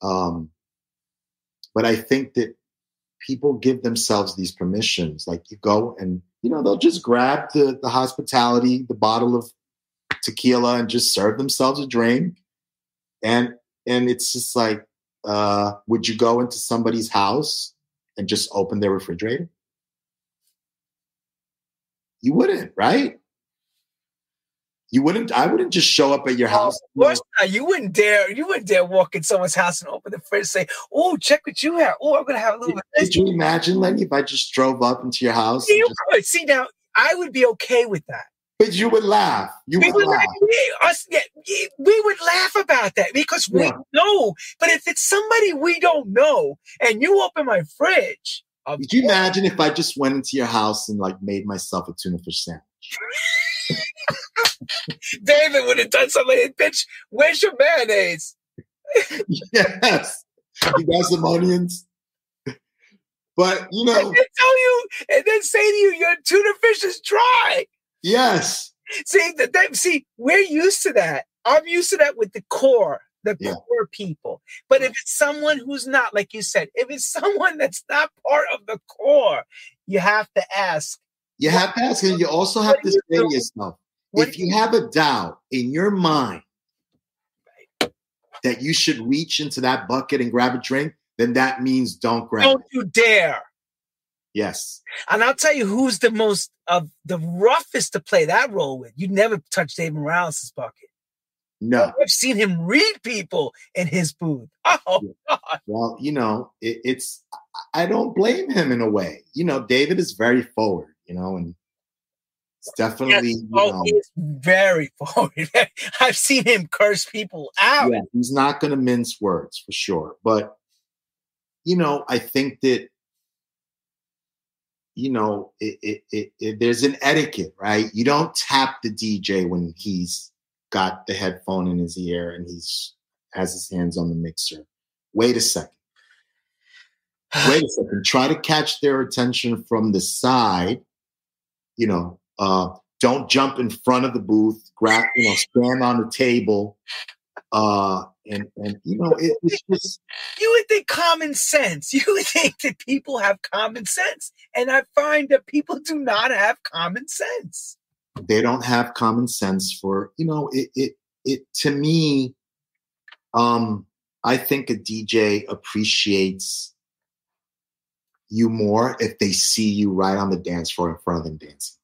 But I think that people give themselves these permissions. Like you go and, you know, they'll just grab the hospitality, the bottle of tequila, and just serve themselves a drink. And it's just like, would you go into somebody's house and just open their refrigerator? You wouldn't, right? You wouldn't. I wouldn't just show up at your house. Of course not. You wouldn't dare. You wouldn't dare walk in someone's house and open the fridge and say, "Oh, check what you have. Oh, I'm gonna have a little bit." Could you imagine, Lenny, if I just drove up into your house? Yeah, you could. See, now I would be okay with that. But you would laugh. We would laugh. We would laugh about that because we know. But if it's somebody we don't know and you open my fridge, could you imagine if I just went into your house and like made myself a tuna fish sandwich? David would have done something like, "Bitch, where's your mayonnaise?" Yes. You got some onions. But, you know. And then say to you, your tuna fish is dry. Yes. See, we're used to that. I'm used to that with the core people. But if it's someone who's not, like you said, if it's someone that's not part of the core, you have to ask. You have to ask, and you also have to say to yourself, if you have a doubt in your mind that you should reach into that bucket and grab a drink, then that means don't grab it. Don't you dare. Yes. And I'll tell you who's the most of the roughest to play that role with. You'd never touch David Morales' bucket. No. I've seen him read people in his booth. Oh, yeah. God. Well, you know, it's I don't blame him in a way. You know, David is very forward, you know, and it's definitely, yes. He's very forward. I've seen him curse people out. Yeah, he's not going to mince words for sure. But, you know, I think that, you know, there's an etiquette, right? You don't tap the DJ when he's got the headphone in his ear and has his hands on the mixer. Wait a second. Try to catch their attention from the side, you know. Don't jump in front of the booth. Grab, you know, stand on the table, and you know, it's just. You would think common sense. You would think that people have common sense, and I find that people do not have common sense. They don't have common sense for, you know, it to me. I think a DJ appreciates you more if they see you right on the dance floor in front of them dancing.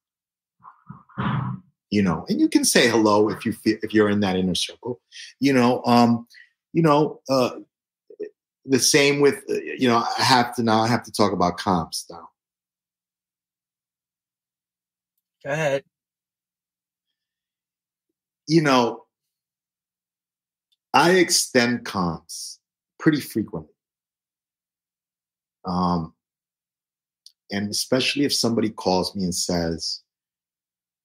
You know, and you can say hello if you feel, if you're in that inner circle, you know, the same with, you know, I have to talk about comps now. Go ahead. You know, I extend comps pretty frequently. And especially if somebody calls me and says,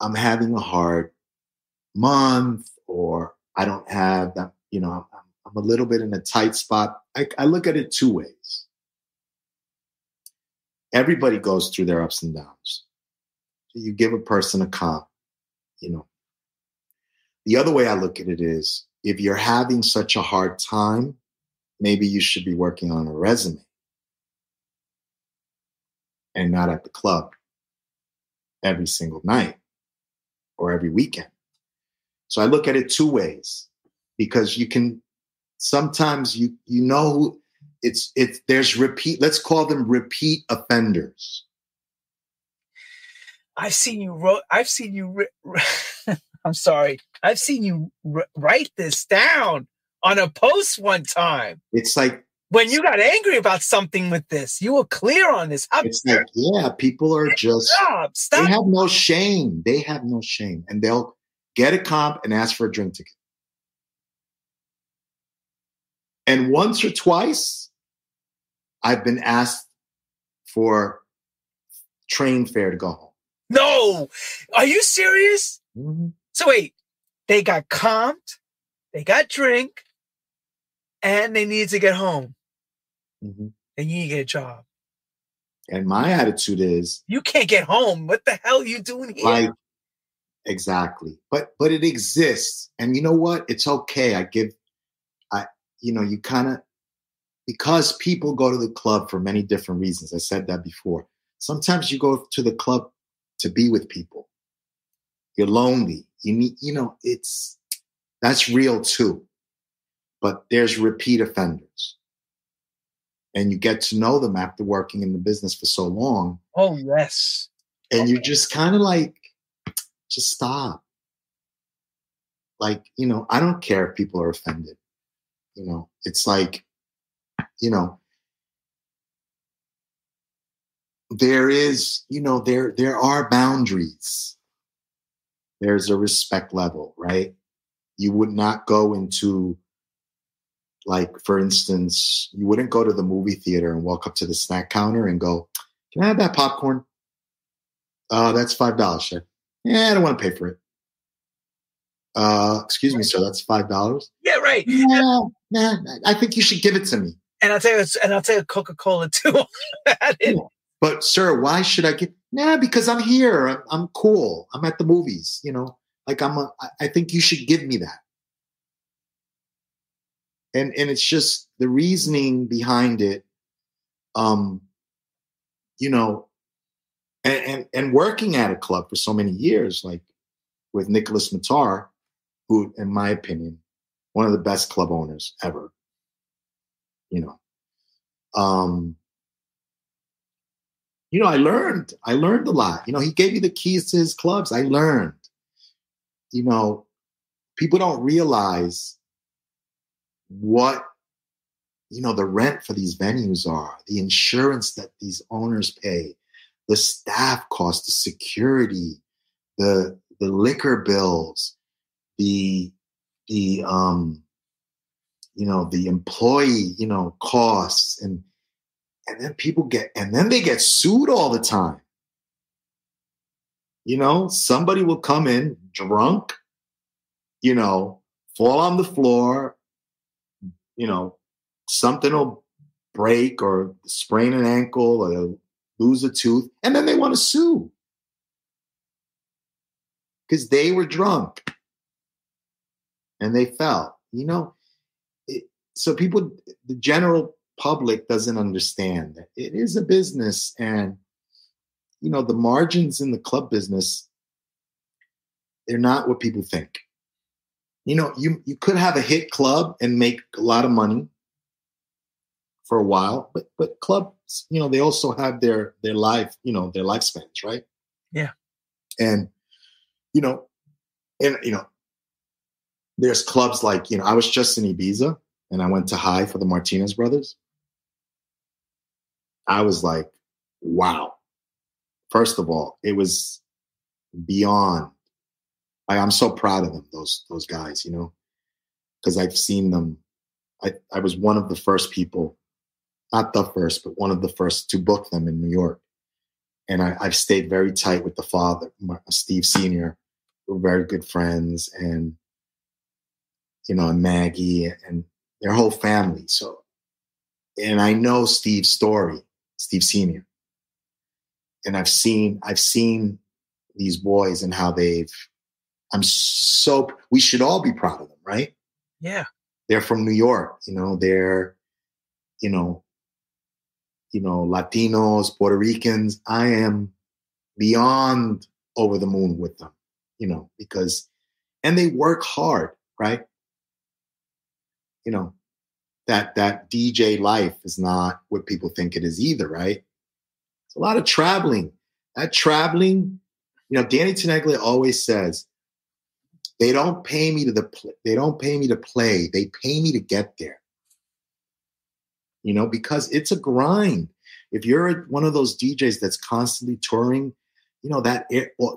I'm having a hard month, or I don't have that, you know, I'm a little bit in a tight spot. I look at it two ways. Everybody goes through their ups and downs. So you give a person a comp, you know. The other way I look at it is, if you're having such a hard time, maybe you should be working on a resume and not at the club every single night. Or every weekend. So I look at it two ways, because you can sometimes you know it's there's repeat. Let's call them repeat offenders. I've seen you write this down on a post one time. It's like when you got angry about something with this, you were clear on this. People are just. Stop. They have no shame. They have no shame. And they'll get a comp and ask for a drink ticket. And once or twice, I've been asked for train fare to go home. No! Are you serious? Mm-hmm. So wait, they got comped, they got drink, and they need to get home. Mm-hmm. And you need to get a job. And my attitude is, you can't get home. What the hell are you doing here? Like, exactly. But it exists. And you know what? It's okay. I give, you know, you kind of, because people go to the club for many different reasons. I said that before. Sometimes you go to the club to be with people. You're lonely. You need, you know, it's, that's real too. But there's repeat offenders. And you get to know them after working in the business for so long. Oh, yes. And okay. You just kind of like, just stop. Like, you know, I don't care if people are offended. You know, it's like, you know, there is, you know, there are boundaries. There's a respect level, right? You would not go into, like, for instance, you wouldn't go to the movie theater and walk up to the snack counter and go, can I have that popcorn? That's $5, sir. Yeah, I don't want to pay for it. Excuse me, sir, that's $5? Yeah, right. Nah, I think you should give it to me. And I'll tell you, Coca-Cola, too. But, sir, why should I get? Nah, because I'm here. I'm cool. I'm at the movies, you know. Like, I think you should give me that. And it's just the reasoning behind it, you know, and working at a club for so many years, like with Nicholas Matar, who, in my opinion, one of the best club owners ever, you know. You know, I learned a lot. You know, he gave me the keys to his clubs. I learned. You know, people don't realize what, you know, the rent for these venues are, the insurance that these owners pay, the staff costs, the security, the liquor bills, the you know, the employee, you know, costs, and then they get sued all the time. You know, somebody will come in drunk, you know, fall on the floor. You know, something will break or sprain an ankle or they'll lose a tooth. And then they want to sue because they were drunk and they fell, you know. So people, the general public doesn't understand that it is a business. And, you know, the margins in the club business, they're not what people think. You know, you could have a hit club and make a lot of money for a while, but clubs, you know, they also have their life, you know, their lifespans, right? Yeah. And you know, there's clubs like, you know, I was just in Ibiza and I went to Hï for the Martinez brothers. I was like, wow. First of all, it was beyond. I'm so proud of them, those guys, you know, because I've seen them. I was one of the first people, not the first, but one of the first to book them in New York. And I've stayed very tight with the father, Steve Senior. We're very good friends, and, you know, and Maggie and their whole family. So, and I know Steve's story, Steve Senior. And I've seen these boys and how they've, we should all be proud of them, right? Yeah. They're from New York, you know, they're, you know, Latinos, Puerto Ricans. I am beyond over the moon with them, you know, because, and they work hard, right? You know, that DJ life is not what people think it is either, right? It's a lot of traveling. That traveling, you know, Danny Tenaglia always says, they don't pay me to play. They pay me to get there. You know, because it's a grind. If you're one of those DJs that's constantly touring, you know,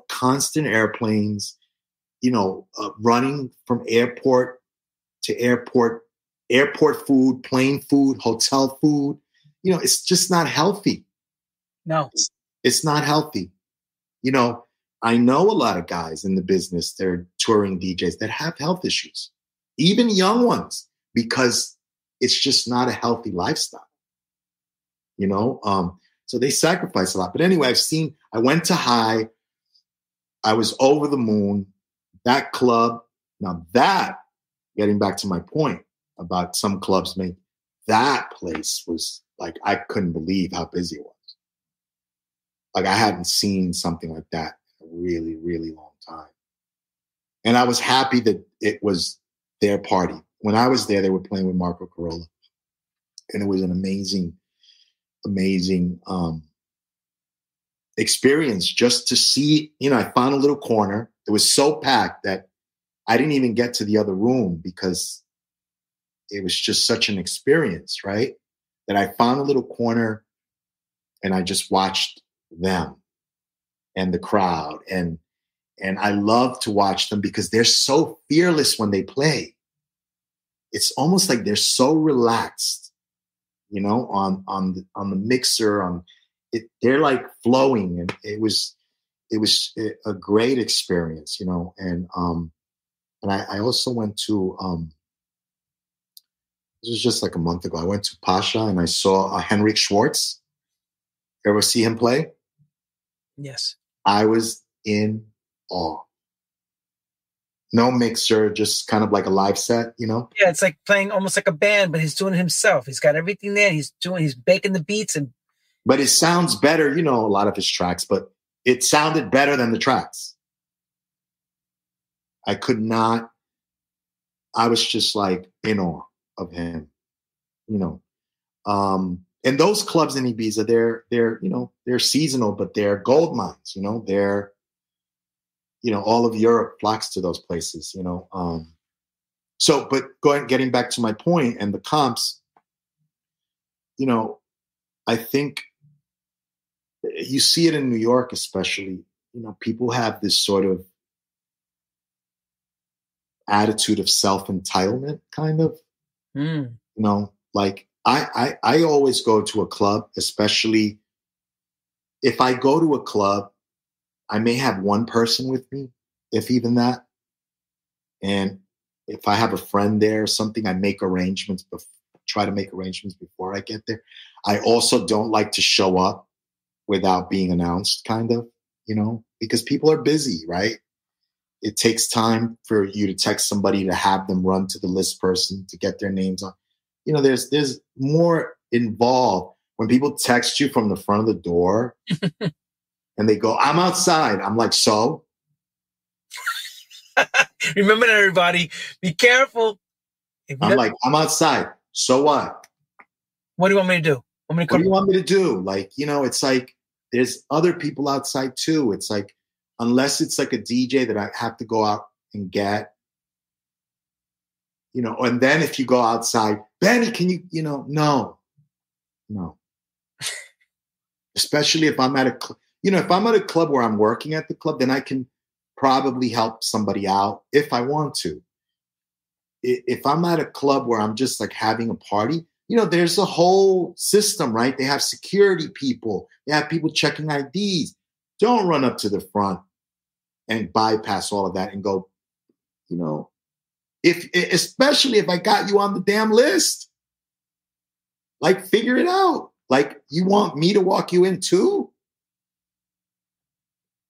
constant airplanes, you know, running from airport to airport, airport food, plane food, hotel food, you know, it's just not healthy. No, it's not healthy. You know, I know a lot of guys in the business, they're touring DJs that have health issues, even young ones, because it's just not a healthy lifestyle, you know? So they sacrifice a lot. But anyway, I went to Hï. I was over the moon. That club, now that, getting back to my point about some clubs make that place was like, I couldn't believe how busy it was. Like, I hadn't seen something like that in a really, really long time. And I was happy that it was their party. When I was there, they were playing with Marco Carola. And it was an amazing, amazing experience just to see. You know, I found a little corner. It was so packed that I didn't even get to the other room because it was just such an experience, right? That I found a little corner and I just watched them and the crowd. And I love to watch them because they're so fearless when they play. It's almost like they're so relaxed, you know, on the mixer, on it, they're like flowing. And it was a great experience, you know. And I also went to, this was just like a month ago, I went to Pasha and I saw Henrik Schwarz. Ever see him play? Yes. I was in awe. No mixer, just kind of like a live set, you know? Yeah, it's like playing almost like a band, but he's doing it himself. He's got everything there. He's baking the beats. But it sounds better, you know, a lot of his tracks, but it sounded better than the tracks. I was just like in awe of him, you know? And those clubs in Ibiza, they're you know, they're seasonal, but they're gold mines, you know. They're, you know, all of Europe flocks to those places, you know. Getting back to my point and the comps, you know, I think you see it in New York especially. You know, people have this sort of attitude of self-entitlement, kind of. You know, like I always go to a club, especially if I go to a club, I may have one person with me, if even that. And if I have a friend there or something, I try to make arrangements before I get there. I also don't like to show up without being announced, kind of, you know, because people are busy, right? It takes time for you to text somebody, to have them run to the list person, to get their names on. You know, there's more involved. When people text you from the front of the door and they go, I'm outside. I'm like, so? Remember that, everybody. Be careful. I'm outside. So what? What do you want me to do? What do you want me to do? Like, you know, it's like there's other people outside too. It's like, unless it's like a DJ that I have to go out and get, you know, and then if you go outside, Benny, can you, you know, no. Especially if I'm at a, you know, if I'm at a club where I'm working at the club, then I can probably help somebody out if I want to. If I'm at a club where I'm just like having a party, you know, there's a whole system, right? They have security people. They have people checking IDs. Don't run up to the front and bypass all of that and go, you know, especially if I got you on the damn list, like, figure it out. Like, you want me to walk you in too?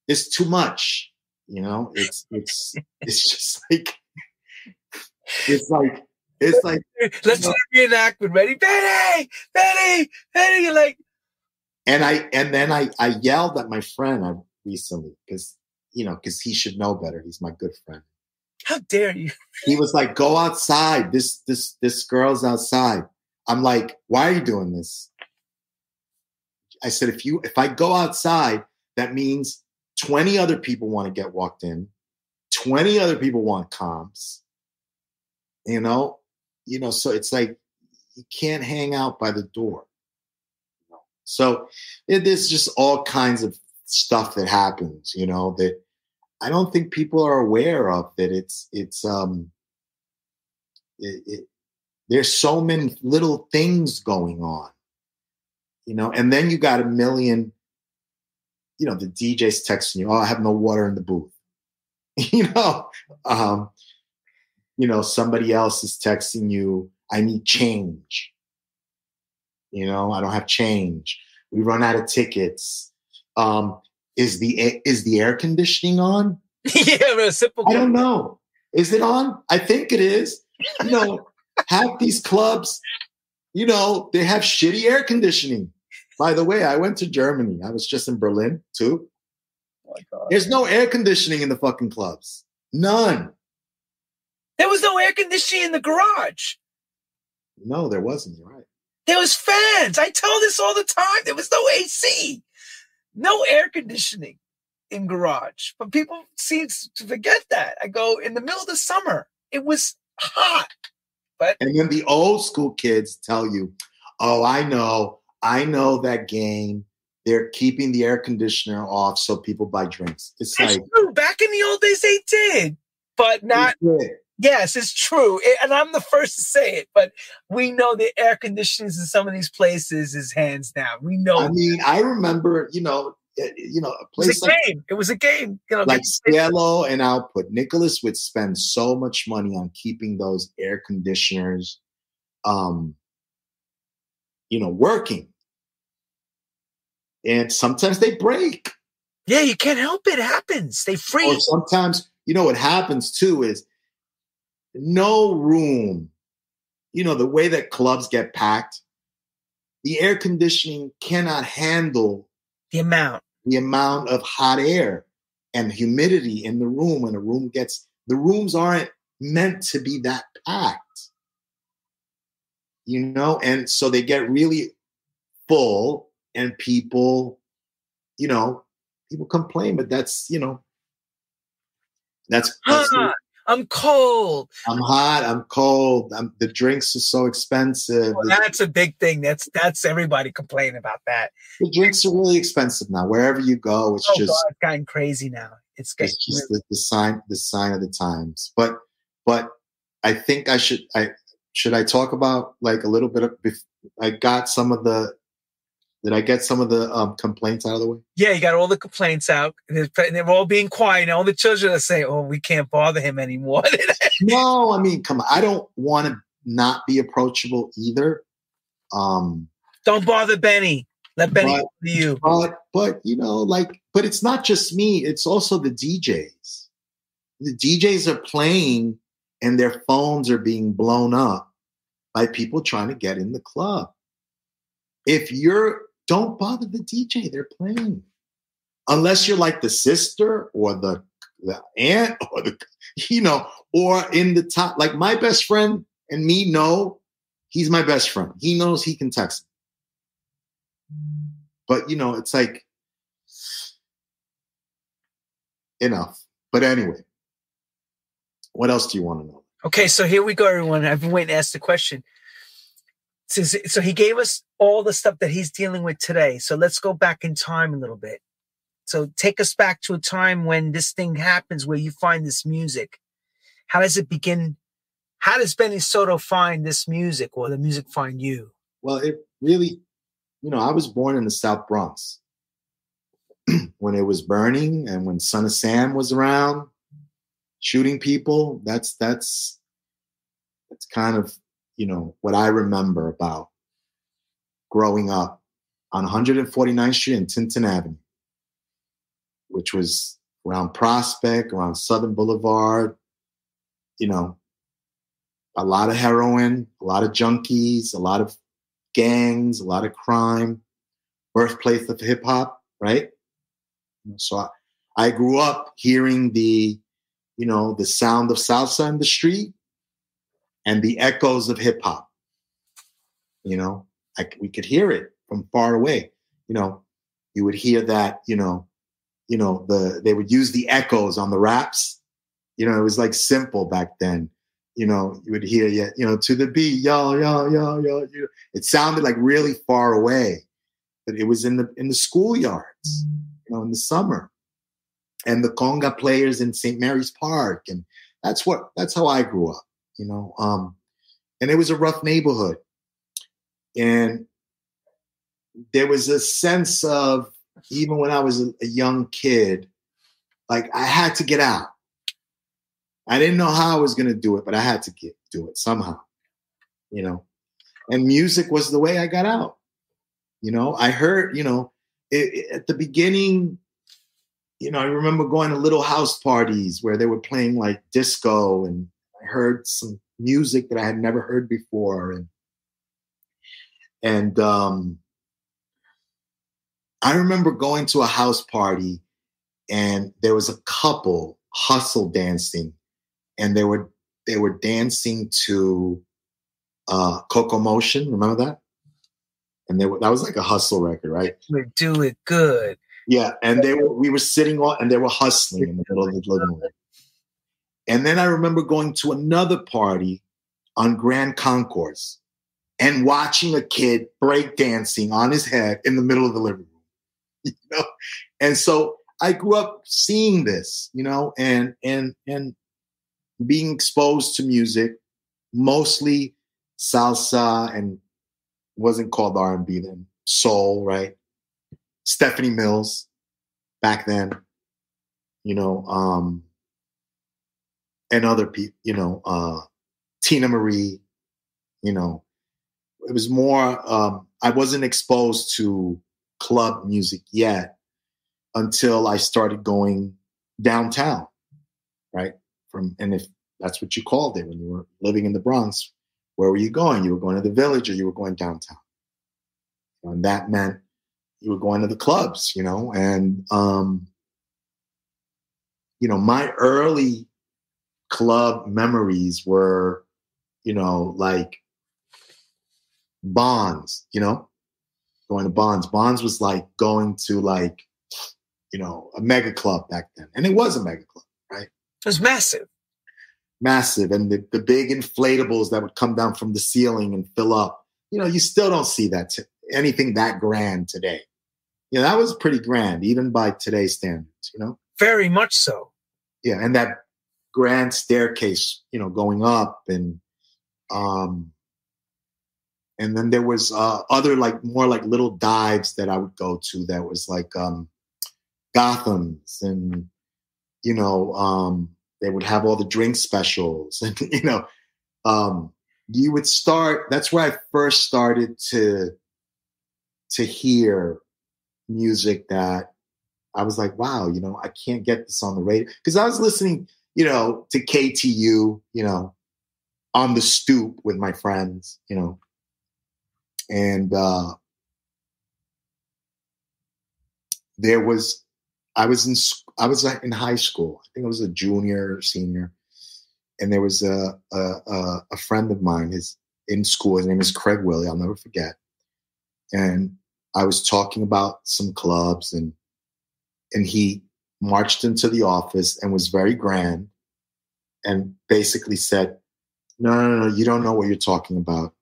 It's too much, you know. It's just like. Let's reenact with Ready, Betty. You're like, and then I yelled at my friend recently because he should know better. He's my good friend. How dare you? He was like, go outside. This girl's outside. I'm like, why are you doing this? I said, if I go outside, that means 20 other people want to get walked in. 20 other people want comps. You know, so it's like you can't hang out by the door. So there's just all kinds of stuff that happens, you know, that I don't think people are aware of, that there's so many little things going on, you know, and then you got a million, you know, the DJ's texting you, oh, I have no water in the booth, you know, you know, somebody else is texting you, I need change, you know, I don't have change. We run out of tickets. Is the air conditioning on? Yeah, a simple. I don't know. Is it on? I think it is. You know, half these clubs, you know, they have shitty air conditioning. By the way, I went to Germany. I was just in Berlin, too. Oh my God. There's no air conditioning in the fucking clubs. None. There was no air conditioning in the garage. No, there wasn't. You're right. There was fans. I tell this all the time. There was no AC. No air conditioning in garage. But people seem to forget that. I go, in the middle of the summer, it was hot. But and then the old school kids tell you, oh, I know that game. They're keeping the air conditioner off so people buy drinks. It's like, true. Back in the old days, they did. But not... Yes, it's true. And I'm the first to say it, but we know the air conditioning in some of these places is hands down. We know. I mean, I remember, you know, a place like... It was a game. You know, like Cielo and Output. Nicholas would spend so much money on keeping those air conditioners, working. And sometimes they break. Yeah, you can't help it. It happens. They freeze. Or sometimes, you know, what happens too is no room. You know, the way that clubs get packed, the air conditioning cannot handle the amount of hot air and humidity in the room. When the rooms aren't meant to be that packed. You know, and so they get really full and people complain, but that's, you know, that's I'm cold. I'm hot. I'm cold. The drinks are so expensive. Well, that's a big thing. That's everybody complaining about that. The drinks are really expensive now. Wherever you go, it's just... God, it's gotten crazy now. It's just the sign of the times. But I think I should talk about like a little bit of... Did I get some of the complaints out of the way? Yeah, you got all the complaints out. And they're all being quiet. And all the children are saying, oh, we can't bother him anymore. No, I mean, come on. I don't want to not be approachable either. Don't bother Benny. Let Benny bother you. But it's not just me. It's also the DJs. The DJs are playing and their phones are being blown up by people trying to get in the club. Don't bother the DJ. They're playing. Unless you're like the sister or the aunt or or in the top. Like my best friend and me know he's my best friend. He knows he can text me. But, you know, it's like enough. But anyway, what else do you want to know? Okay, so here we go, everyone. I've been waiting to ask the question. So he gave us all the stuff that he's dealing with today. So let's go back in time a little bit. So take us back to a time when this thing happens, where you find this music. How does it begin? How does Benny Soto find this music, or the music find you? Well, it really, I was born in the South Bronx when it was burning and when Son of Sam was around shooting people. That's kind of, what I remember about growing up on 149th Street and Tinton Avenue, which was around Prospect, around Southern Boulevard, a lot of heroin, a lot of junkies, a lot of gangs, a lot of crime, birthplace of hip hop, right? So I grew up hearing the sound of salsa in the street, and the echoes of hip hop, we could hear it from far away. You would hear that. They would use the echoes on the raps. It was like simple back then. You would hear, to the beat, yo, yo, yo, yo. It sounded like really far away, but it was in the schoolyards, in the summer, and the conga players in St. Mary's Park, and that's how I grew up. And it was a rough neighborhood, and there was a sense of, even when I was a young kid, like I had to get out. I didn't know how I was going to do it, but I had to do it somehow, and music was the way I got out. I heard, at the beginning, I remember going to little house parties where they were playing like disco, and I heard some music that I had never heard before, and And I remember going to a house party and there was a couple hustle dancing, and they were dancing to Coco Motion. Remember that? And that was like a hustle record, right? We do it good. Yeah, and we were sitting on, and they were hustling in the middle of the living room. And then I remember going to another party on Grand Concourse and watching a kid break dancing on his head in the middle of the living room. You know, and so I grew up seeing this, you know, and being exposed to music, mostly salsa, and wasn't called R&B then, soul, right? Stephanie Mills back then, you know, and other people, you know, Tina Marie, you know, it was more, I wasn't exposed to club music yet until I started going downtown, right? And if that's what you called it when you were living in the Bronx, where were you going? You were going to the Village or you were going downtown. And that meant you were going to the clubs, you know, and, you know, my early club memories were, you know, like Bonds, you know, going to Bonds. Bonds was like going to like, you know, a mega club back then. And it was a mega club, right? It was massive. Massive, and the big inflatables that would come down from the ceiling and fill up. You know, you still don't see that anything that grand today. You know, that was pretty grand, even by today's standards, you know? Very much so. Yeah, and that grand staircase, you know, going up. And then there was other, like, more like little dives that I would go to that was like Gotham's and, you know, they would have all the drink specials, and you know, you would start. That's where I first started to hear music that I was like, wow, you know, I can't get this on the radio, because I was listening, you know, to KTU, you know, on the stoop with my friends, you know, and there was. I was in high school. I think I was a junior or senior, and there was a friend of mine. His name is Craig Willie. I'll never forget. And I was talking about some clubs, and he marched into the office and was very grand, and basically said, "No, you don't know what you're talking about.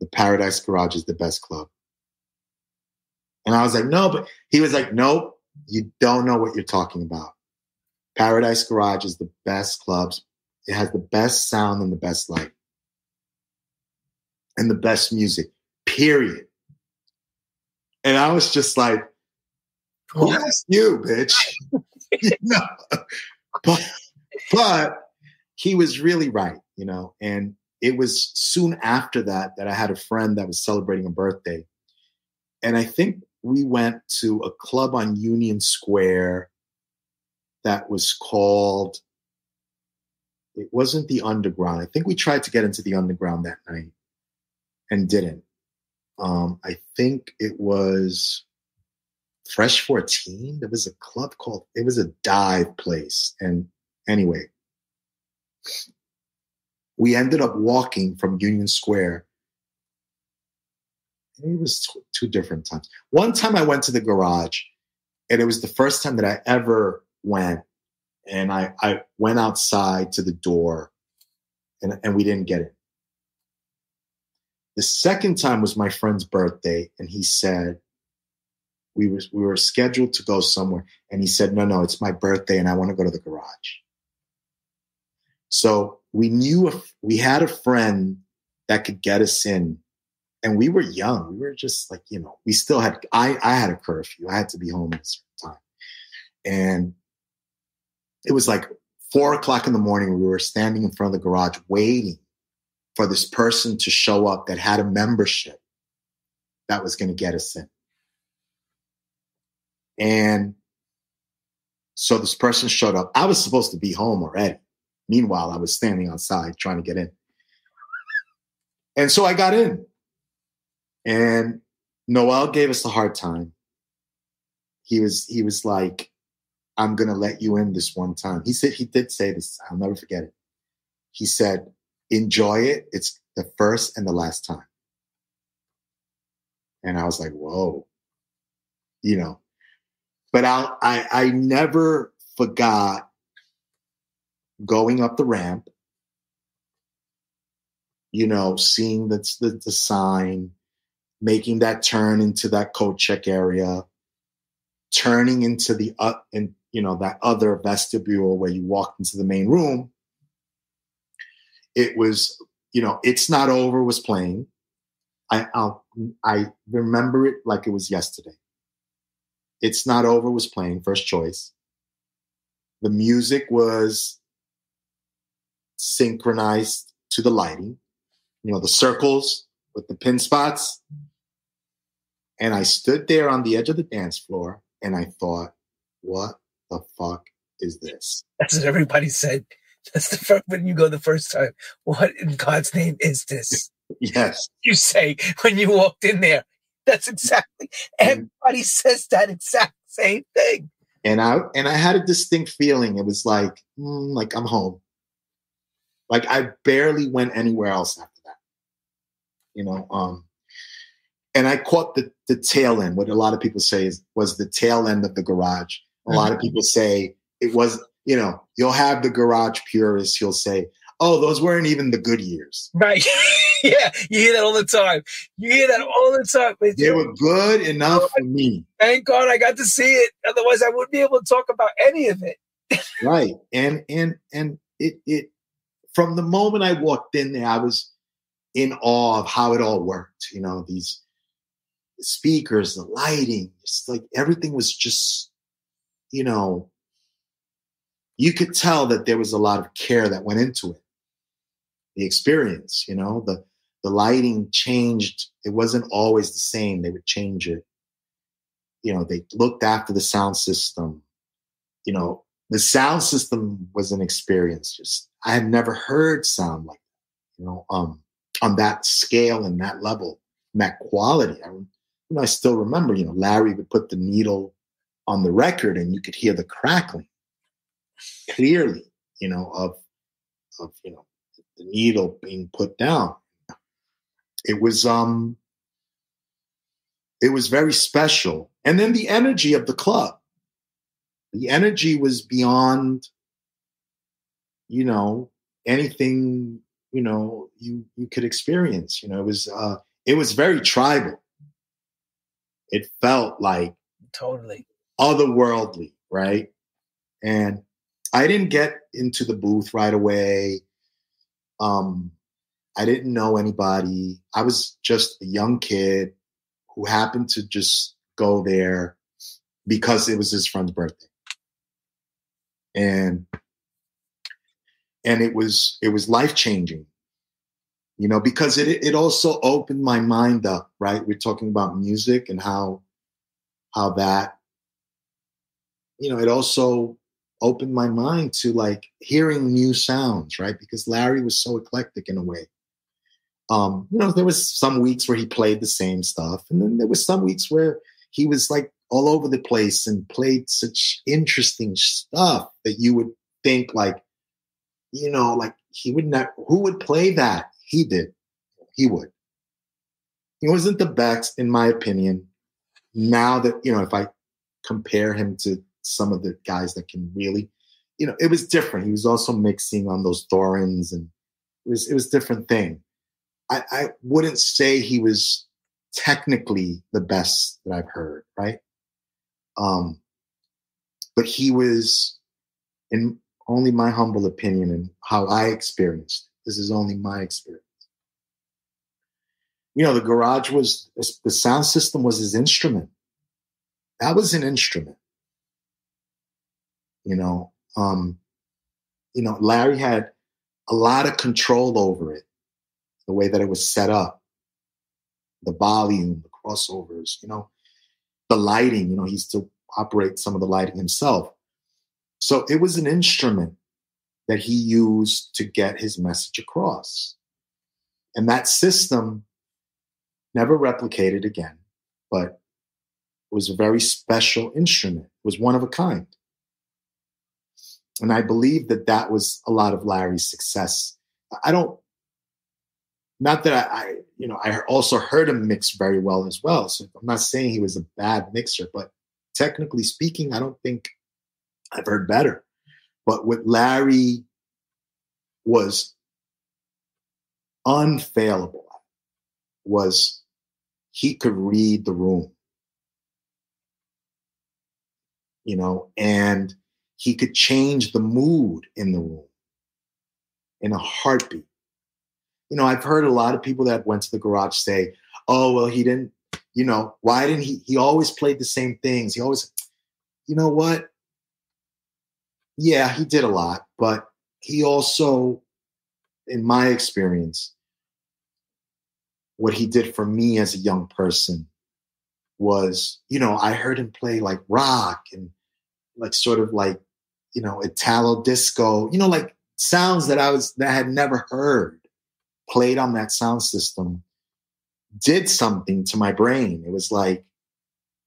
The Paradise Garage is the best club." And I was like, "No," but he was like, "Nope. You don't know what you're talking about. Paradise Garage is the best clubs. It has the best sound and the best light. And the best music, period." And I was just like, yes, you, bitch. You know? But he was really right, you know. And it was soon after that I had a friend that was celebrating a birthday. And I think we went to a club on Union Square that was called, it wasn't the Underground. I think we tried to get into the Underground that night and didn't. I think it was Fresh 14. There was a club called, it was a dive place. And anyway, we ended up walking from Union Square. It was two different times. One time I went to the garage, and it was the first time that I ever went. And I went outside to the door, and we didn't get it. The second time was my friend's birthday, and he said, we were scheduled to go somewhere. And he said, no, it's my birthday, and I want to go to the garage. So we knew we had a friend that could get us in. And we were young. We were just like, you know, we still had, I had a curfew. I had to be home at a certain time. And it was like 4:00 in the morning. We were standing in front of the garage waiting for this person to show up that had a membership that was going to get us in. And so this person showed up. I was supposed to be home already. Meanwhile, I was standing outside trying to get in. And so I got in. And Noel gave us a hard time. He was like, I'm going to let you in this one time. He did say this. I'll never forget it. He said, enjoy it. It's the first and the last time. And I was like, whoa, you know, but I never forgot going up the ramp, you know, seeing the sign, making that turn into that coat check area, turning into the up and, you know, that other vestibule where you walked into the main room. It was, you know, It's Not Over was playing. I remember it like it was yesterday. It's Not Over was playing, First Choice. The music was synchronized to the lighting, you know, the circles with the pin spots. And I stood there on the edge of the dance floor and I thought, what the fuck is this? That's what everybody said. That's the first, when you go the first time, what in God's name is this? Yes. You say when you walked in there. That's exactly, everybody says that exact same thing. And I had a distinct feeling. It was like I'm home. Like I barely went anywhere else after that. You know, and I caught the tail end. What a lot of people say was the tail end of the garage. A lot of people say it was, you know, you'll have the garage purists. You'll say, oh, those weren't even the good years. Right. Yeah. You hear that all the time. But they were good enough for me. Thank God I got to see it. Otherwise I wouldn't be able to talk about any of it. Right. And it from the moment I walked in there, I was in awe of how it all worked. You know, these speakers, the lighting, it's like everything was just, you know, you could tell that there was a lot of care that went into it. The experience, you know, the lighting changed. It wasn't always the same. They would change it. You know, they looked after the sound system. You know, the sound system was an experience. Just, I had never heard sound like that, you know, on that scale and that level, and that quality. I still remember, you know, Larry would put the needle on the record and you could hear the crackling clearly, you know, of you know, the needle being put down. It was very special. And then the energy of the club, the energy was beyond, you know, anything, you know, you could experience. You know, it was very tribal. It felt like totally otherworldly, right? And I didn't get into the booth right away. I didn't know anybody. I was just a young kid who happened to just go there because it was his friend's birthday. And it was life-changing, you know, because it also opened my mind up, right? We're talking about music and how that, you know, it also opened my mind to like hearing new sounds, right? Because Larry was so eclectic in a way. You know, there was some weeks where he played the same stuff. And then there was some weeks where he was like all over the place and played such interesting stuff that you would think like, you know, like who would play that? He did. He would. He wasn't the best, in my opinion. Now that, you know, if I compare him to some of the guys that can really, you know, it was different. He was also mixing on those Thorins and it was a different thing. I wouldn't say he was technically the best that I've heard, right? But he was, in only my humble opinion and how I experienced it. This is only my experience. You know, the garage was, the sound system was his instrument. That was an instrument. You know, Larry had a lot of control over it, the way that it was set up, the volume, the crossovers, you know, the lighting. You know, he used to operate some of the lighting himself. So it was an instrument that he used to get his message across. And that system never replicated again, but it was a very special instrument. It was one of a kind. And I believe that that was a lot of Larry's success. I also heard him mix very well as well. So I'm not saying he was a bad mixer, but technically speaking, I don't think I've heard better. But what Larry was unfailable was he could read the room, you know, and he could change the mood in the room in a heartbeat. You know, I've heard a lot of people that went to the garage say, oh, well, he didn't, you know, why didn't he always played the same things. He always, you know what? Yeah, he did a lot, but he also, in my experience, what he did for me as a young person was, you know, I heard him play like rock and like sort of like, you know, Italo disco, you know, like sounds that I had never heard. Played on that sound system did something to my brain. It was like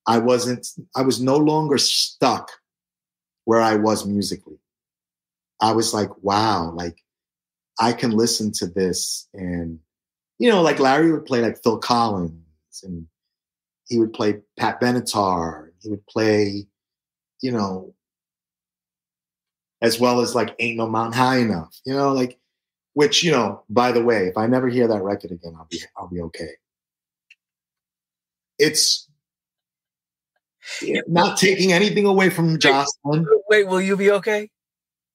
I was no longer stuck where I was musically. I was like, wow, like I can listen to this. And, you know, like Larry would play like Phil Collins and he would play Pat Benatar. He would play, you know, as well as like Ain't No Mountain High Enough, you know, like, which, you know, by the way, if I never hear that record again, I'll be okay. It's not taking anything away from Jocelyn. Wait, will you be okay?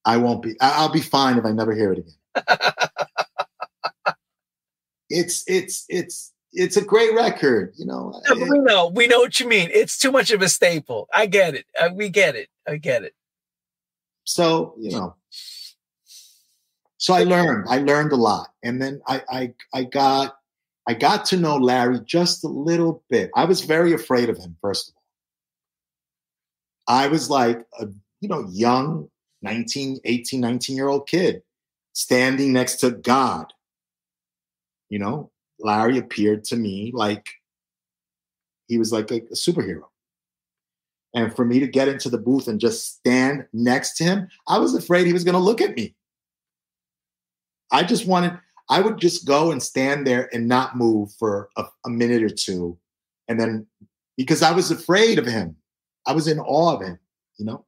I won't be. I'll be fine if I never hear it again. It's a great record, you know. Yeah, we know what you mean. It's too much of a staple. I get it. I get it. So, you know. So I learned a lot. And then I got to know Larry just a little bit. I was very afraid of him, first of all. I was like a, you know, young 19-year-old kid standing next to God. You know, Larry appeared to me like he was like a superhero. And for me to get into the booth and just stand next to him, I was afraid he was going to look at me. I would just go and stand there and not move for a minute or two. And then, because I was afraid of him, I was in awe of him, you know?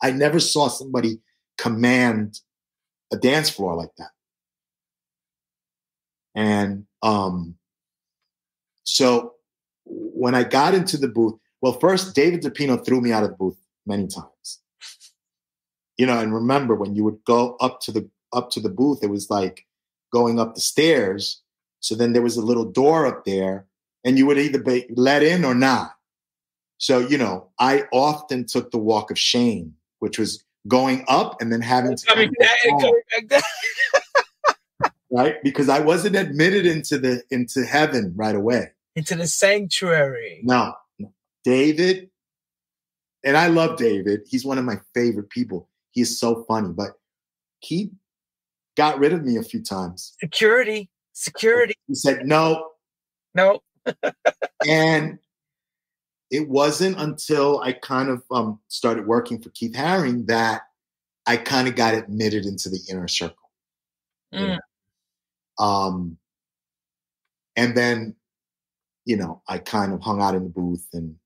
I never saw somebody command a dance floor like that. And so when I got into the booth, well, first, David DePino threw me out of the booth many times. You know, and remember when you would go up to the booth, it was like going up the stairs. So then there was a little door up there and you would either be let in or not. So, you know, I often took the walk of shame, which was going up and then having to coming back down. Right? Because I wasn't admitted into heaven right away. Into the sanctuary. No. David, and I love David. He's one of my favorite people. He's so funny, but he got rid of me a few times. Security. He said, no. And it wasn't until I kind of started working for Keith Haring that I kind of got admitted into the inner circle. Mm. You know? And then, you know, I kind of hung out in the booth and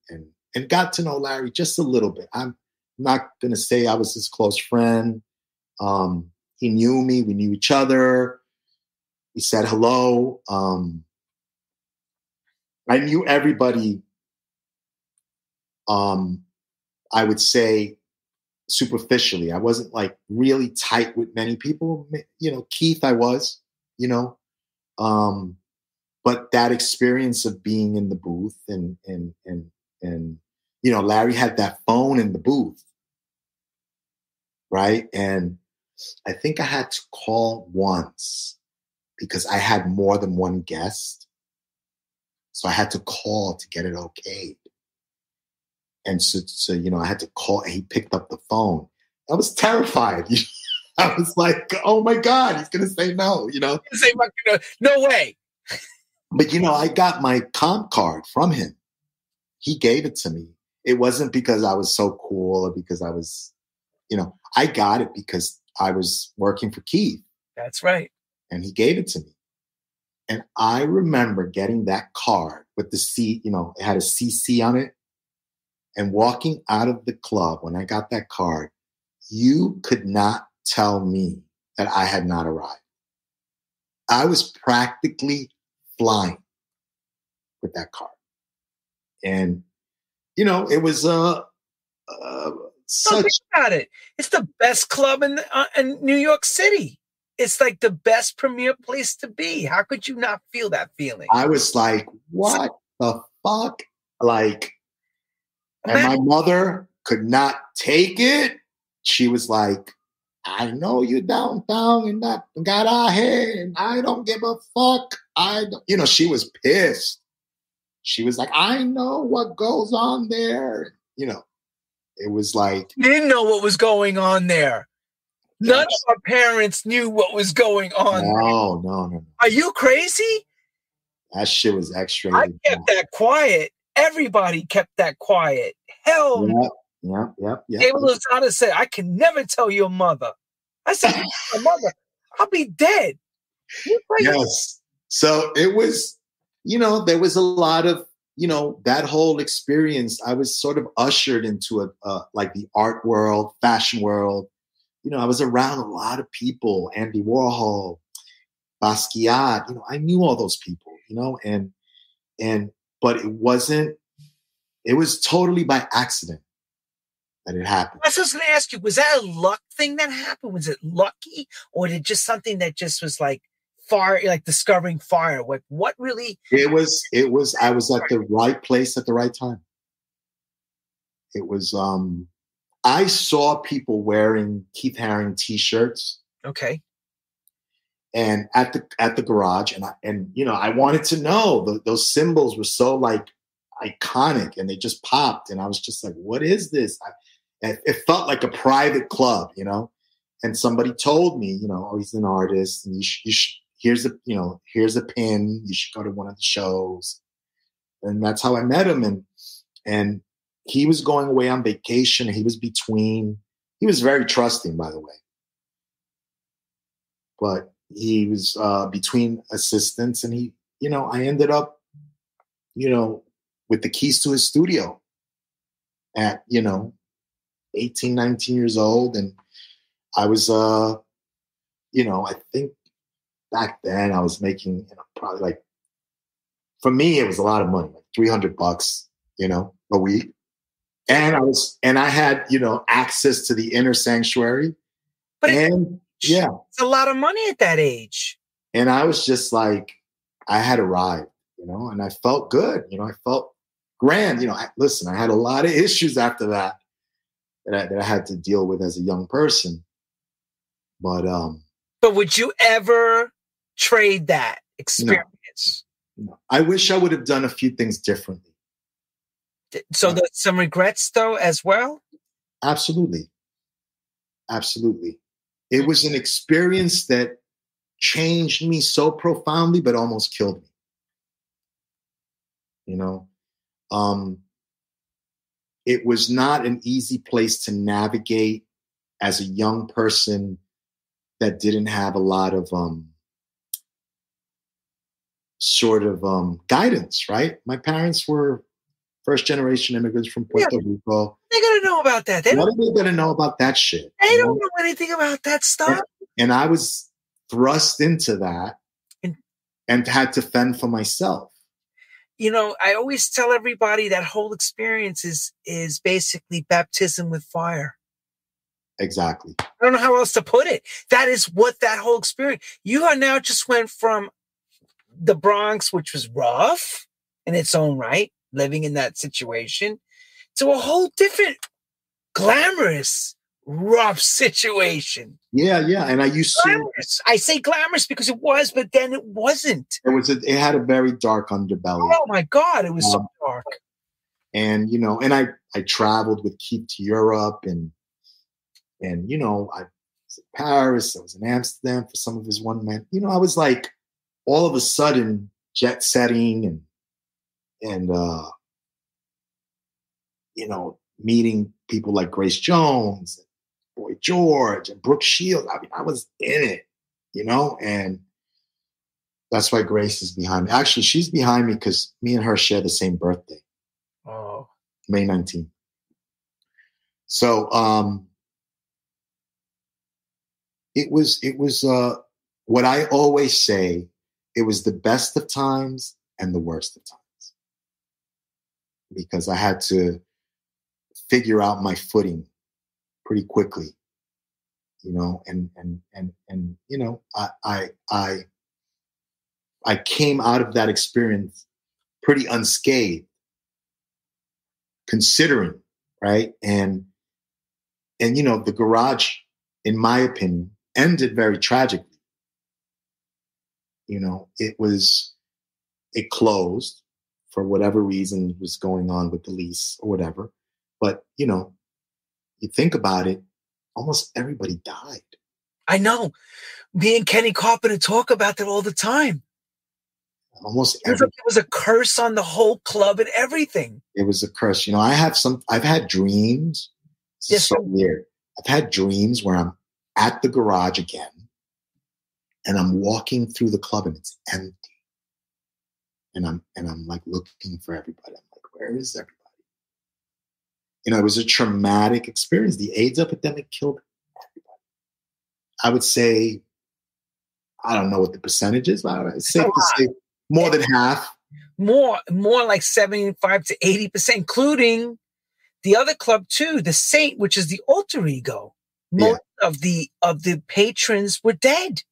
got to know Larry just a little bit. I'm not going to say I was his close friend. He knew me, we knew each other. He said hello. I knew everybody, I would say superficially. I wasn't like really tight with many people. You know, Keith, I was, you know. But that experience of being in the booth and you know, Larry had that phone in the booth, right? And I think I had to call once because I had more than one guest. So I had to call to get it okayed. And so you know, I had to call and he picked up the phone. I was terrified. I was like, oh my God, he's going to say no, you know? No way. But, you know, I got my comp card from him. He gave it to me. It wasn't because I was so cool or because I was, you know, I got it because I was working for Keith. That's right. And he gave it to me. And I remember getting that card with the C, you know, it had a CC on it. And walking out of the club when I got that card, you could not tell me that I had not arrived. I was practically flying with that card. And, you know, it was such... Think about it. It's the best club in New York City. It's like the best premier place to be. How could you not feel that feeling? I was like, what the fuck? Like, and my mother could not take it. She was like, I know you're downtown and that got out here and I don't give a fuck. You know, she was pissed. She was like, I know what goes on there. You know, it was like. You didn't know what was going on there. None of our parents knew what was going on. No. Are you crazy? That shit was extra. I kept that quiet. Everybody kept that quiet. Hell no. Yeah. They were trying to say, I can never tell your mother. I said, my mother, I'll be dead. Yes. So it was, you know, there was a lot of, you know, that whole experience. I was sort of ushered into like the art world, fashion world. You know, I was around a lot of people, Andy Warhol, Basquiat, you know, I knew all those people, you know, but it was totally by accident that it happened. I was just going to ask you, was that a luck thing that happened? Was it lucky, or did it just something that just was like fire, like discovering fire? Like what really? I was at the right place at the right time. It was, I saw people wearing Keith Haring t-shirts. Okay. And at the garage, and you know, I wanted to know. Those symbols were so like iconic, and they just popped, and I was just like, "What is this?" It felt like a private club, you know. And somebody told me, you know, oh, he's an artist, and here's a pin. You should go to one of the shows, and that's how I met him. And he was going away on vacation. He was very trusting, by the way, but. He was between assistants, and I ended up, you know, with the keys to his studio at, you know, 18, 19 years old. And I was, you know, I think back then I was making, you know, probably like, for me, it was a lot of money, like $300, you know, a week. And I had, you know, access to the inner sanctuary. Yeah. It's a lot of money at that age. And I was just like, I had arrived, you know, and I felt good. You know, I felt grand. You know, I had a lot of issues after that I had to deal with as a young person. But would you ever trade that experience? No. I wish I would have done a few things differently. So there's some regrets, though, as well? Absolutely. It was an experience that changed me so profoundly, but almost killed me. You know, it was not an easy place to navigate as a young person that didn't have a lot of guidance, right? My parents were first-generation immigrants from Puerto Rico. They're going to know about that. What are they going to know about that shit? They don't know anything about that stuff. And I was thrust into that and had to fend for myself. You know, I always tell everybody that whole experience is basically baptism with fire. Exactly. I don't know how else to put it. That is what that whole experience. You are now just went from the Bronx, which was rough in its own right, living in that situation, to a whole different glamorous, rough situation. Yeah. And I used glamorous. I say glamorous because it was, but then it wasn't. It had a very dark underbelly. Oh my God, it was so dark. And, you know, and I traveled with Keith to Europe and you know, I was in Paris, I was in Amsterdam for some of his one man. You know, I was like, all of a sudden, jet setting and you know, meeting people like Grace Jones, and Boy George, and Brooke Shields. I mean, I was in it, you know, and that's why Grace is behind me. Actually, she's behind me because me and her share the same birthday. Oh. May 19th. So it was what I always say, it was the best of times and the worst of times. Because I had to figure out my footing pretty quickly, you know, and you know, I came out of that experience pretty unscathed, considering, right? And you know, the garage, in my opinion, ended very tragically. You know, it closed for whatever reason was going on with the lease or whatever. But, you know, you think about it, almost everybody died. I know. Me and Kenny Carpenter talk about that all the time. Almost everybody. It was a curse on the whole club and everything. It was a curse. You know, I've had dreams. Yes, so weird. I've had dreams where I'm at the garage again and I'm walking through the club and it's empty. And I'm like looking for everybody. I'm like, where is everybody? You know, it was a traumatic experience. The AIDS epidemic killed everybody. I would say, I don't know what the percentage is, but it's safe to say more than half. More like 75 to 80%, including the other club too, the Saint, which is the alter ego. Most of the patrons were dead.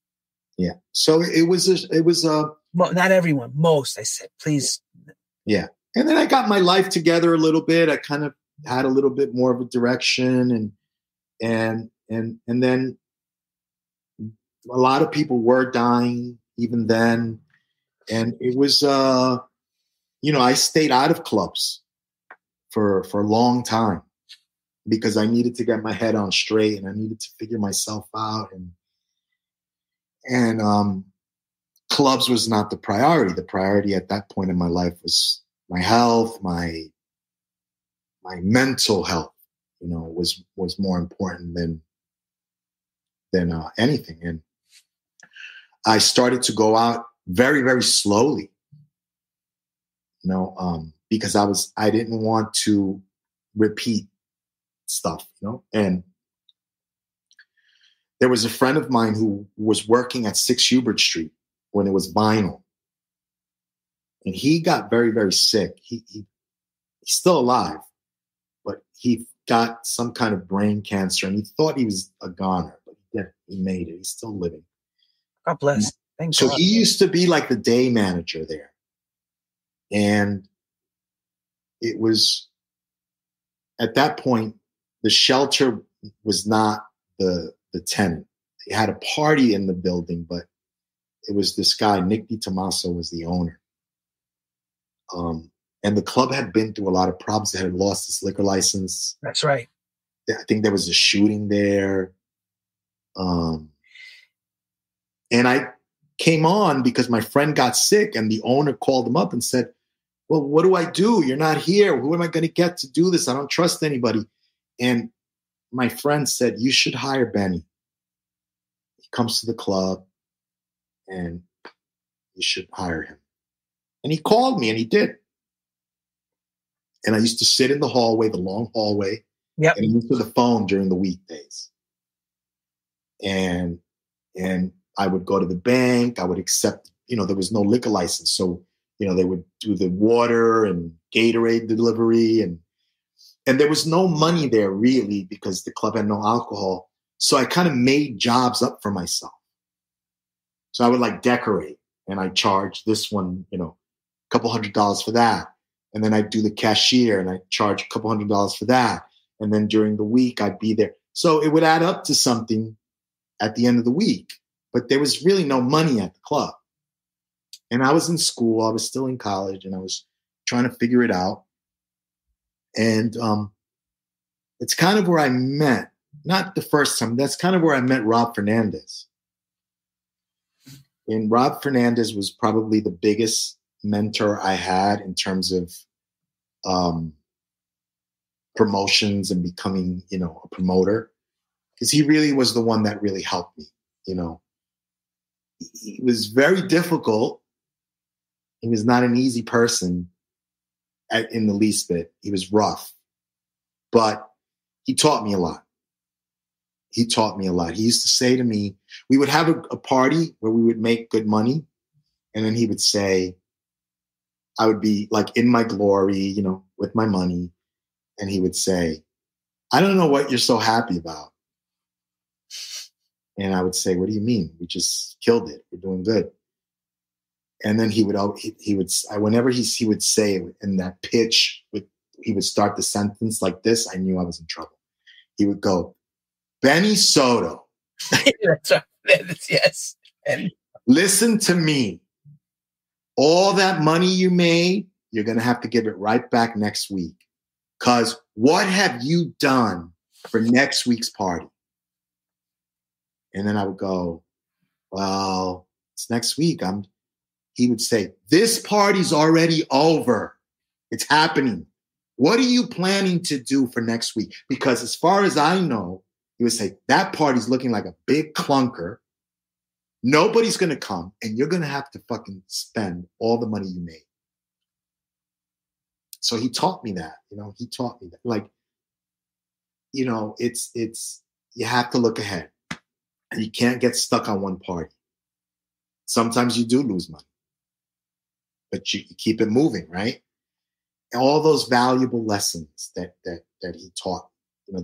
Yeah. So it was a not everyone, most, I said, please. Yeah. And then I got my life together a little bit. I kind of had a little bit more of a direction and then a lot of people were dying even then. And it was, you know, I stayed out of clubs for a long time because I needed to get my head on straight and I needed to figure myself out and clubs was not the priority. The priority at that point in my life was my health, my mental health, you know, was more important than anything. And I started to go out very, very slowly, you know, because I didn't want to repeat stuff, you know, and there was a friend of mine who was working at 6 Hubert Street when it was Vinyl. And he got very, very sick. He's still alive, but he got some kind of brain cancer and he thought he was a goner, but he made it. He's still living. God bless. Thanks. So he used to be like the day manager there. And it was, at that point, the shelter was not the tenant. They had a party in the building, but it was this guy, Nick DiTomaso, was the owner. And the club had been through a lot of problems. They had lost its liquor license. That's right. I think there was a shooting there. And I came on because my friend got sick and the owner called him up and said, well, what do I do? You're not here. Who am I going to get to do this? I don't trust anybody. And my friend said, you should hire Benny. He comes to the club. And you should hire him. And he called me, and he did. And I used to sit in the hallway, the long hallway, and look for the phone during the weekdays. And I would go to the bank. I would accept, you know, there was no liquor license. So, you know, they would do the water and Gatorade delivery. And there was no money there, really, because the club had no alcohol. So I kind of made jobs up for myself. So I would like decorate and I charge this one, you know, a couple $100s for that. And then I'd do the cashier and I charge a couple $100s for that. And then during the week, I'd be there. So it would add up to something at the end of the week, but there was really no money at the club. And I was in school, I was still in college and I was trying to figure it out. And it's kind of where I met, not the first time, that's kind of where I met Rob Fernandez. And Rob Fernandez was probably the biggest mentor I had in terms of promotions and becoming, you know, a promoter, because he really was the one that really helped me. You know, it was very difficult. He was not an easy person in the least bit. He was rough, but he taught me a lot. He taught me a lot. He used to say to me, we would have a party where we would make good money. And then he would say, I would be like in my glory, you know, with my money. And he would say, I don't know what you're so happy about. And I would say, what do you mean? We just killed it. We're doing good. And then whenever he would say it in that pitch, he would start the sentence like this. I knew I was in trouble. He would go, Benny Soto. Yes. Listen to me. All that money you made, you're going to have to give it right back next week. Because what have you done for next week's party? And then I would go, well, it's next week. He would say, this party's already over. It's happening. What are you planning to do for next week? Because as far as I know, he would say, that party's looking like a big clunker. Nobody's going to come, and you're going to have to fucking spend all the money you made. So he taught me that, you know, like, you know, it's, you have to look ahead, and you can't get stuck on one party. Sometimes you do lose money, but you keep it moving, right? And all those valuable lessons that he taught, you know,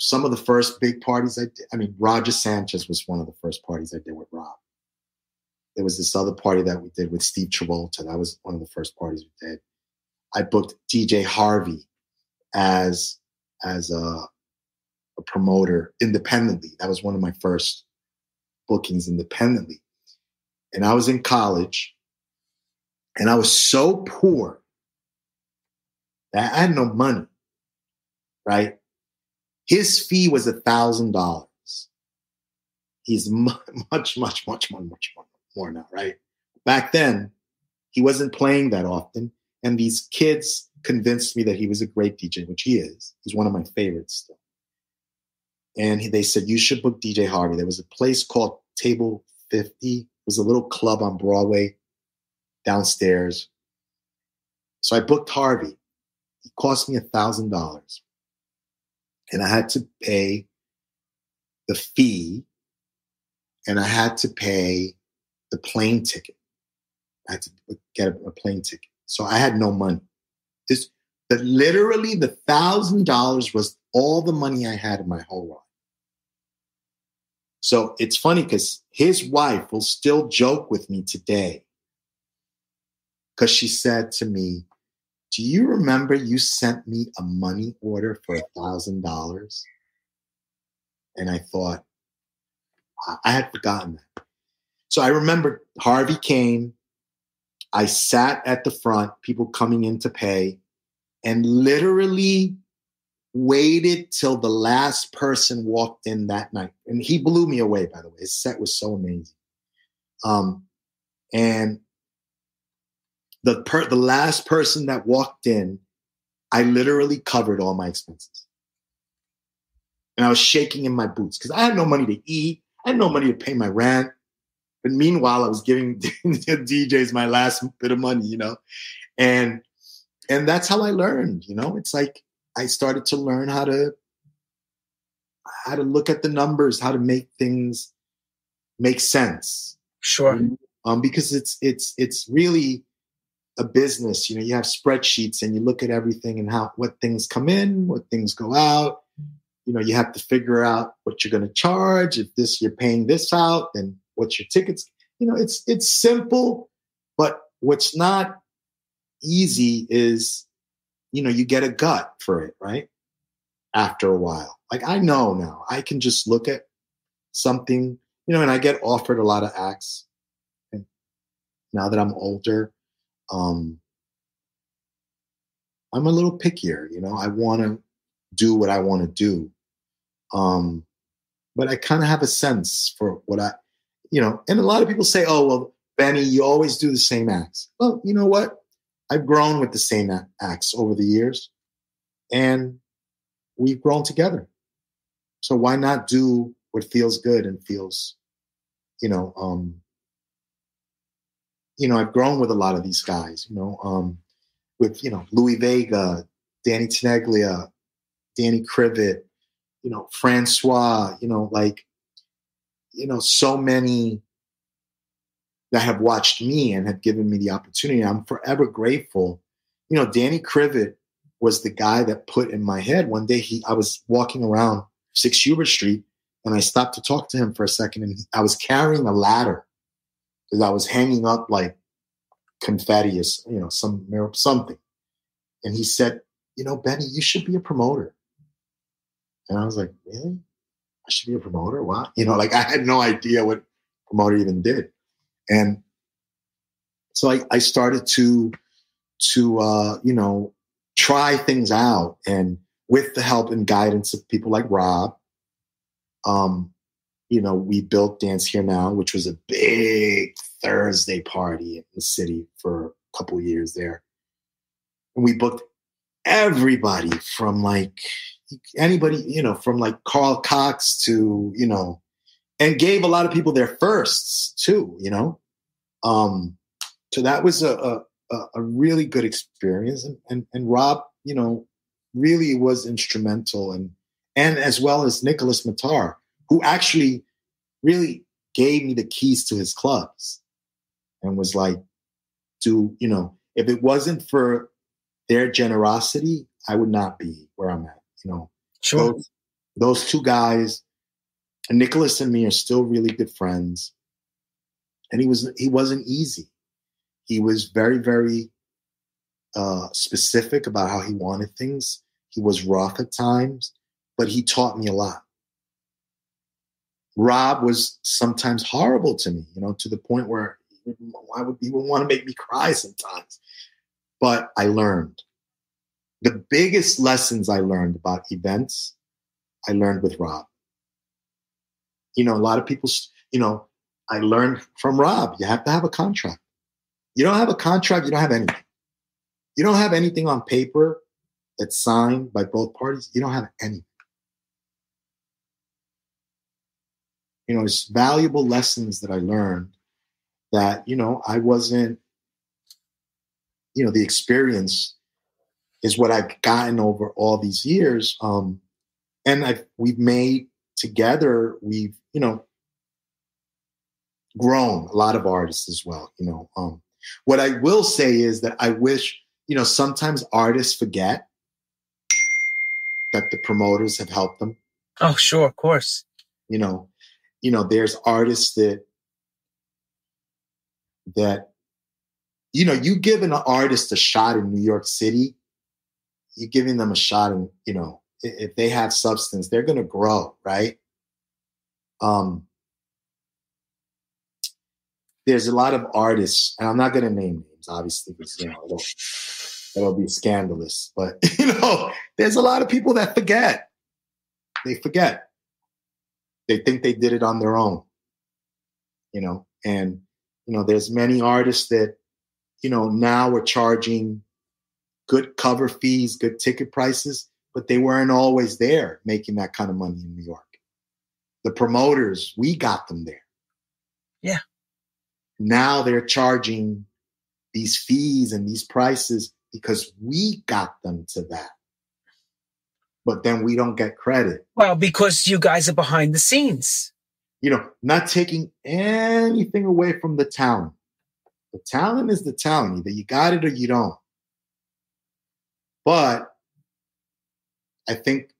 some of the first big parties I did. I mean, Roger Sanchez was one of the first parties I did with Rob. There was this other party that we did with Steve Travolta. That was one of the first parties we did. I booked DJ Harvey as a promoter independently. That was one of my first bookings independently. And I was in college, and I was so poor that I had no money, right? His fee was $1,000. He's much more now, right? Back then, he wasn't playing that often. And these kids convinced me that he was a great DJ, which he is. He's one of my favorites still. And they said, you should book DJ Harvey. There was a place called Table 50. It was a little club on Broadway downstairs. So I booked Harvey. It cost me $1,000. And I had to pay the fee, and I had to pay the plane ticket. I had to get a plane ticket. So I had no money. Literally the $1,000 was all the money I had in my whole life. So it's funny because his wife will still joke with me today, because she said to me, do you remember you sent me a money order for $1,000? And I thought, I had forgotten that. So I remember Harvey came. I sat at the front, people coming in to pay, and literally waited till the last person walked in that night. And he blew me away, by the way. His set was so amazing. And the last person that walked in, I literally covered all my expenses. And I was shaking in my boots because I had no money to eat. I had no money to pay my rent. But meanwhile, I was giving the DJs my last bit of money, you know. And that's how I learned, you know. It's like I started to learn how to look at the numbers, how to make things make sense. Sure. Because it's really a business, you know, you have spreadsheets and you look at everything and what things come in, what things go out. You know, you have to figure out what you're going to charge. If you're paying this out, then what's your tickets? You know, it's simple, but what's not easy is, you know, you get a gut for it, right? After a while, like I know now, I can just look at something, you know, and I get offered a lot of acts. And now that I'm older, I'm a little pickier, you know, I want to do what I want to do. But I kind of have a sense for what you know, and a lot of people say, oh, well, Benny, you always do the same acts. Well, you know what? I've grown with the same acts over the years, and we've grown together. So why not do what feels good and feels, you know, I've grown with a lot of these guys, with, Louis Vega, Danny Tenaglia, Danny Krivit, Francois, so many that have watched me and have given me the opportunity. I'm forever grateful. Danny Krivit was the guy that put in my head one day, I was walking around 6 Hubert Street, and I stopped to talk to him for a second, and I was carrying a ladder because I was hanging up like confetti or something. And he said, Benny, you should be a promoter. And I was like, really? I should be a promoter? Why? I had no idea what promoter even did. And so I started to try things out, and with the help and guidance of people like Rob, we built Dance Here Now, which was a big Thursday party in the city for a couple of years there. And we booked everybody from like Carl Cox to, and gave a lot of people their firsts too, so that was a really good experience. And Rob, really was instrumental, and as well as Nicholas Matar, who actually really gave me the keys to his clubs and was like, if it wasn't for their generosity, I would not be where I'm at, Sure. Those two guys, and Nicholas and me are still really good friends. And he wasn't easy. He was very, very specific about how he wanted things. He was rough at times, but he taught me a lot. Rob was sometimes horrible to me, to the point where he would want to make me cry sometimes. But I learned. The biggest lessons I learned about events, I learned with Rob. A lot of people, I learned from Rob, you have to have a contract. You don't have a contract, you don't have anything. You don't have anything on paper that's signed by both parties. You don't have anything. It's valuable lessons that I learned that, I wasn't, the experience is what I've gotten over all these years. And we've made together, we've, grown a lot of artists as well. What I will say is that I wish, sometimes artists forget that the promoters have helped them. Oh, sure. Of course. There's artists that, you giving an artist a shot in New York City, you're giving them a shot in, if they have substance, they're going to grow, right? There's a lot of artists, and I'm not going to name names, obviously, because, it'll be scandalous. But, there's a lot of people that forget. They forget. They think they did it on their own, And, there's many artists that, now we're charging good cover fees, good ticket prices, but they weren't always there making that kind of money in New York. The promoters, we got them there. Yeah. Now they're charging these fees and these prices because we got them to that. But then we don't get credit. Well, because you guys are behind the scenes. Not taking anything away from the talent. The talent is the talent. Either you got it or you don't. But I think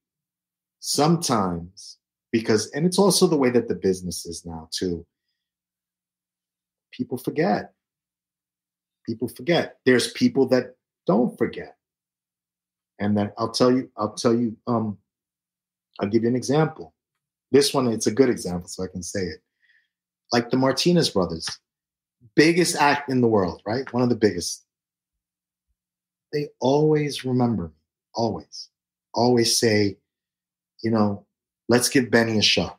sometimes and it's also the way that the business is now too, people forget. People forget. There's people that don't forget. And then I'll tell you, I'll give you an example. This one, it's a good example, so I can say it. Like the Martinez brothers, biggest act in the world, right? One of the biggest. They always remember me, always say, let's give Benny a shot.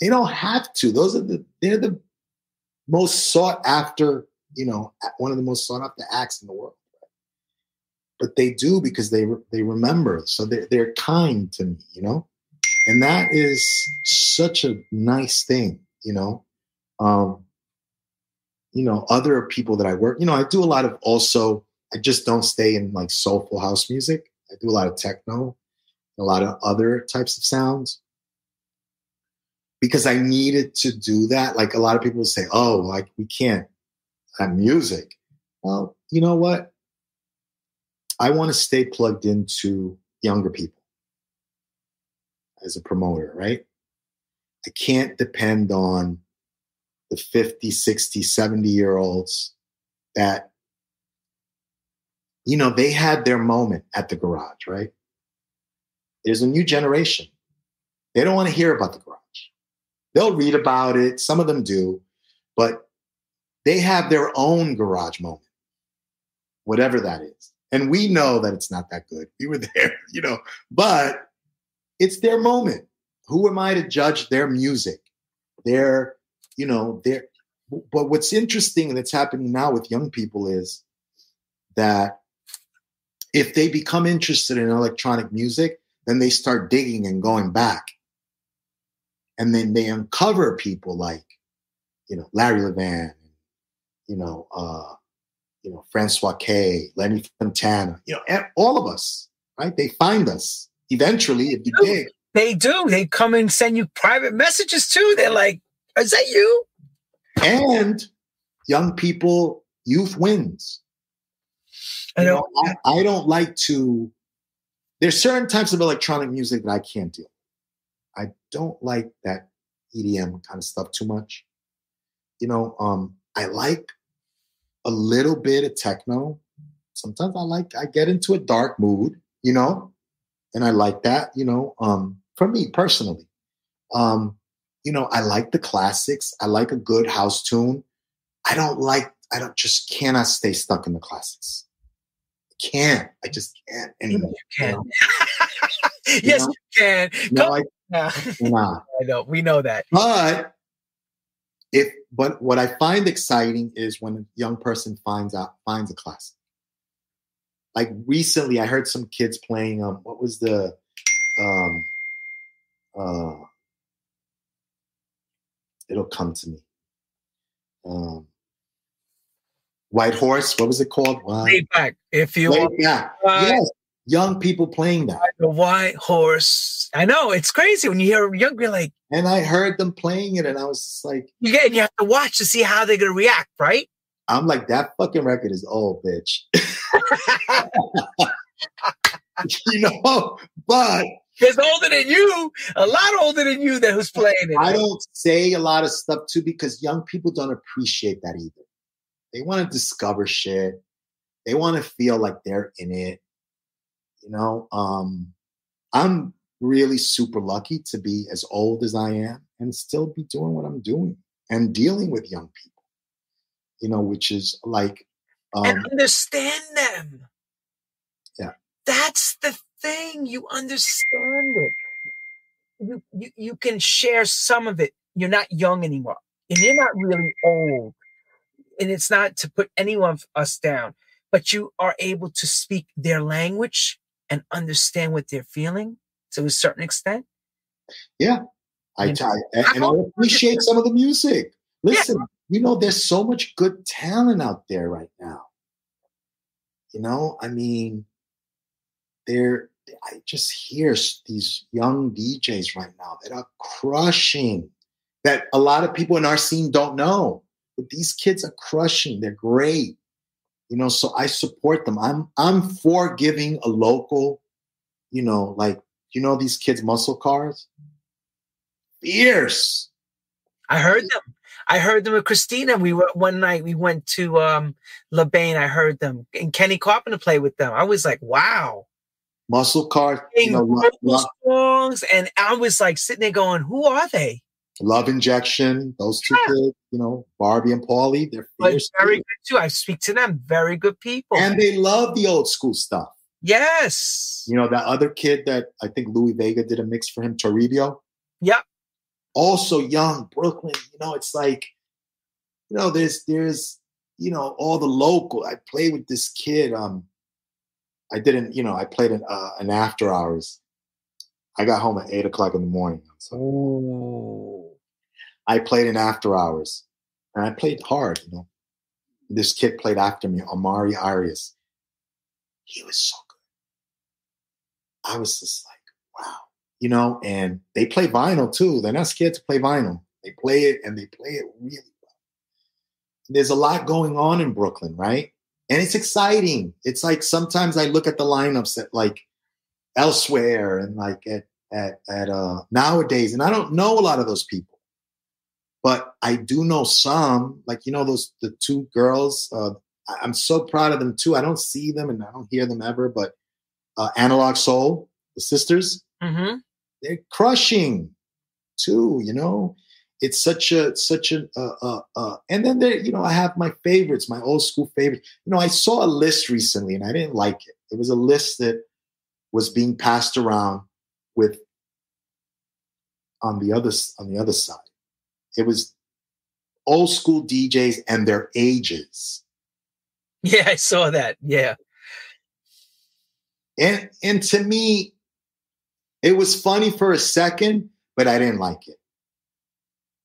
They don't have to. They're the most sought after, you know, one of the most sought after acts in the world. But they do because they remember. So they're kind to me, you know? And that is such a nice thing, you know? You know, other people that I work, you know, I do a lot of also, I just don't stay in like soulful house music. I do a lot of techno, a lot of other types of sounds. Because I needed to do that. Like a lot of people say, oh, like we can't have music. Well, you know what? I want to stay plugged into younger people as a promoter, right? I can't depend on the 50, 60, 70-year-olds that, you know, they had their moment at the garage, right? There's a new generation. They don't want to hear about the garage. They'll read about it. Some of them do, but they have their own garage moment, whatever that is. And we know that it's not that good. We were there, you know, but it's their moment. Who am I to judge their music? Their, you know, their, but what's interesting and that's happening now with young people is that if they become interested in electronic music, then they start digging and going back. And then they uncover people like, you know, Larry Levan, you know, Francois K, Lenny Fontana, you know, all of us, right? They find us eventually if you dig. They do. They come and send you private messages too. They're like, is that you? And young people, youth wins. I don't like to, there's certain types of electronic music that I can't deal with. I don't like that EDM kind of stuff too much. You know, I like a little bit of techno. Sometimes I get into a dark mood, you know, and I like that, you know, for me personally. You know, I like the classics. I like a good house tune. I just cannot stay stuck in the classics. I just can't anymore. You can. Yes, you can. Nah. I know. We know that. But what I find exciting is when a young person finds a classic. Like recently, I heard some kids playing. What was the? It'll come to me. White Horse. What was it called? Lay Back. If you. Yes. Young people playing that. The White Horse. I know. It's crazy when you hear young, you're like. And I heard them playing it and I was just like. And you have to watch to see how they're going to react, right? I'm like, that fucking record is old, bitch. You know, but. It's older than you. A lot older than you that who's playing it. I don't say a lot of stuff too because young people don't appreciate that either. They want to discover shit. They want to feel like they're in it. You know, I'm really super lucky to be as old as I am and still be doing what I'm doing and dealing with young people, you know, which is like. And understand them. Yeah. That's the thing. You understand it. You can share some of it. You're not young anymore and you're not really old. And it's not to put any of us down, but you are able to speak their language and understand what they're feeling to a certain extent. Yeah. I appreciate some of the music. Listen, you know, there's so much good talent out there right now. You know, I mean, I just hear these young DJs right now that are crushing, that a lot of people in our scene don't know. But these kids are crushing. They're great. You know, so I support them. I'm for giving a local, you know, like, you know, these kids, Musclecars. Fierce. I heard them with Christina. We were one night, we went to LeBain. I heard them and Kenny Carpenter play with them. I was like, wow. Musclecars, you know, songs, and I was like sitting there going, who are they? Love Injection, those two kids, you know, Barbie and Paulie, they're fierce. Very good too. I speak to them, very good people. And they love the old school stuff. Yes. You know, that other kid that I think Louis Vega did a mix for him, Toribio. Yep. also young, Brooklyn, you know, it's like, you know, there's, you know, all the local. I played with this kid. I played an after hours. I got home at 8 o'clock in the morning. So I played an after hours, and I played hard, you know. This kid played after me, Amari Arias. He was so good. I was just like, wow. You know, and they play vinyl too. They're not scared to play vinyl. They play it, and they play it really well. There's a lot going on in Brooklyn, right? And it's exciting. It's like sometimes I look at the lineups at like elsewhere and like at nowadays, and I don't know a lot of those people. But I do know some, like, you know, the two girls, I'm so proud of them too. I don't see them and I don't hear them ever, but Analog Soul, the sisters, mm-hmm. They're crushing too, you know. It's such a, and then there, you know, I have my favorites, my old school favorites. You know, I saw a list recently and I didn't like it. It was a list that was being passed around with on the other side. It was old school DJs and their ages. Yeah, I saw that. Yeah. And to me, it was funny for a second, but I didn't like it.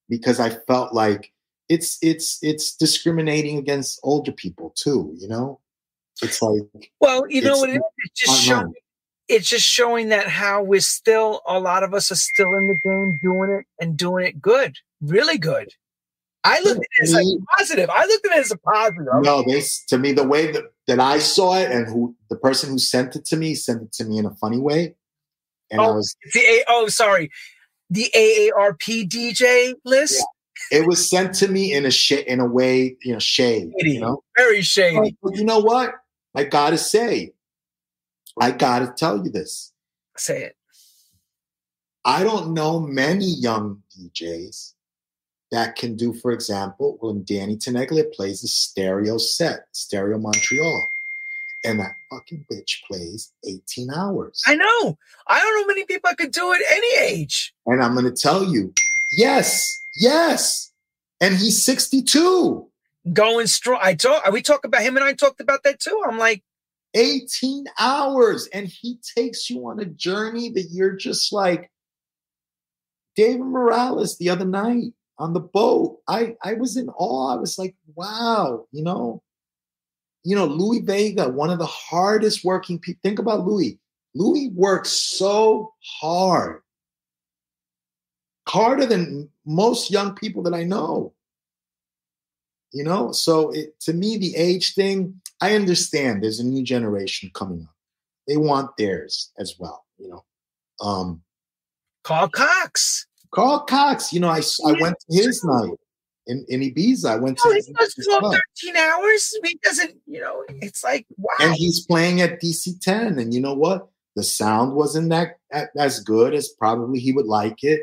Because I felt like it's discriminating against older people too, you know? It's like, well, you know what it is? It's just showing that how we're still, a lot of us are still in the game doing it and doing it good. Really good. I looked at it as like positive. No, to me, the way that I saw it and who the person who sent it to me in a funny way. And the AARP DJ list. Yeah. It was sent to me in a way, you know, shade. You know? Very shady. But you know what? I gotta tell you this. Say it. I don't know many young DJs that can do, for example, when Danny Tenaglia plays a stereo set, Stereo Montreal, and that fucking bitch plays 18 hours. I know. I don't know many people that could do it any age. And I'm going to tell you, yes. And he's 62. Going strong. We talk about him and I talked about that too. I'm like, 18 hours. And he takes you on a journey that you're just like, David Morales the other night on the boat. I was in awe. I was like, wow, you know. You know, Louis Vega, one of the hardest working people. Think about Louis. Louis works so hard. Harder than most young people that I know. You know, so to me, the age thing, I understand there's a new generation coming up. They want theirs as well, you know. Carl Cox. You know, I went to his night in Ibiza. I went to. He does 12, 13 hours. He doesn't, you know, it's like, wow. And he's playing at DC 10. And you know what? The sound wasn't as good as probably he would like it.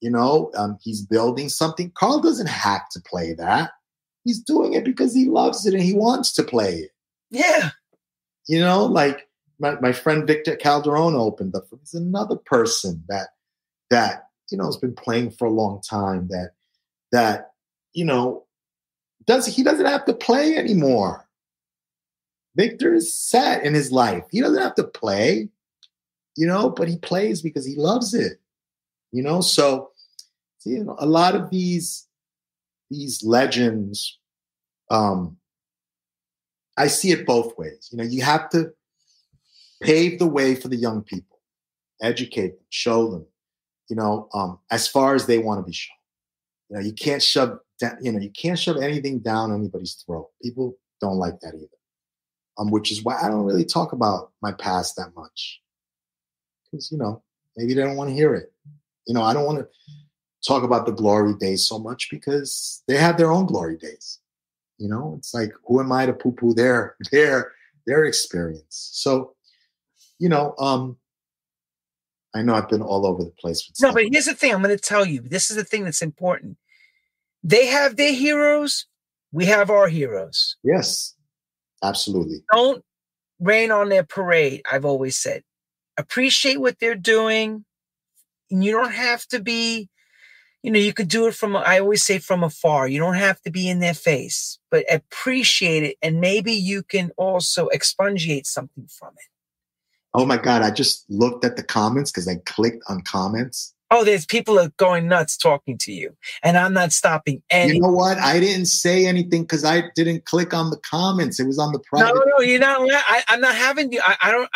You know, he's building something. Carl doesn't have to play that. He's doing it because he loves it and he wants to play it. Yeah. You know, like my friend Victor Calderon opened up. He's another person that you know has been playing for a long time. That you know he doesn't have to play anymore. Victor is set in his life. He doesn't have to play, you know, but he plays because he loves it. You know, so you know a lot of these legends. I see it both ways. You know, you have to pave the way for the young people, educate them, show them. You know, as far as they want to be shown. You know, you can't shove anything down anybody's throat. People don't like that either. Which is why I don't really talk about my past that much. Because, you know, maybe they don't want to hear it. You know, I don't want to talk about the glory days so much because they have their own glory days. You know, it's like, who am I to poo-poo their experience? So, you know, I know I've been all over the place. No, but here's the thing. I'm going to tell you. This is the thing that's important. They have their heroes. We have our heroes. Yes, absolutely. Don't rain on their parade, I've always said. Appreciate what they're doing. And you don't have to be, you know, you could do it from, I always say from afar. You don't have to be in their face, but appreciate it. And maybe you can also expungiate something from it. Oh my God. I just looked at the comments because I clicked on comments. Oh, there's people are going nuts talking to you, and I'm not stopping anything. You know what? I didn't say anything because I didn't click on the comments. It was on the private. No, you're not. I'm not having you. I don't.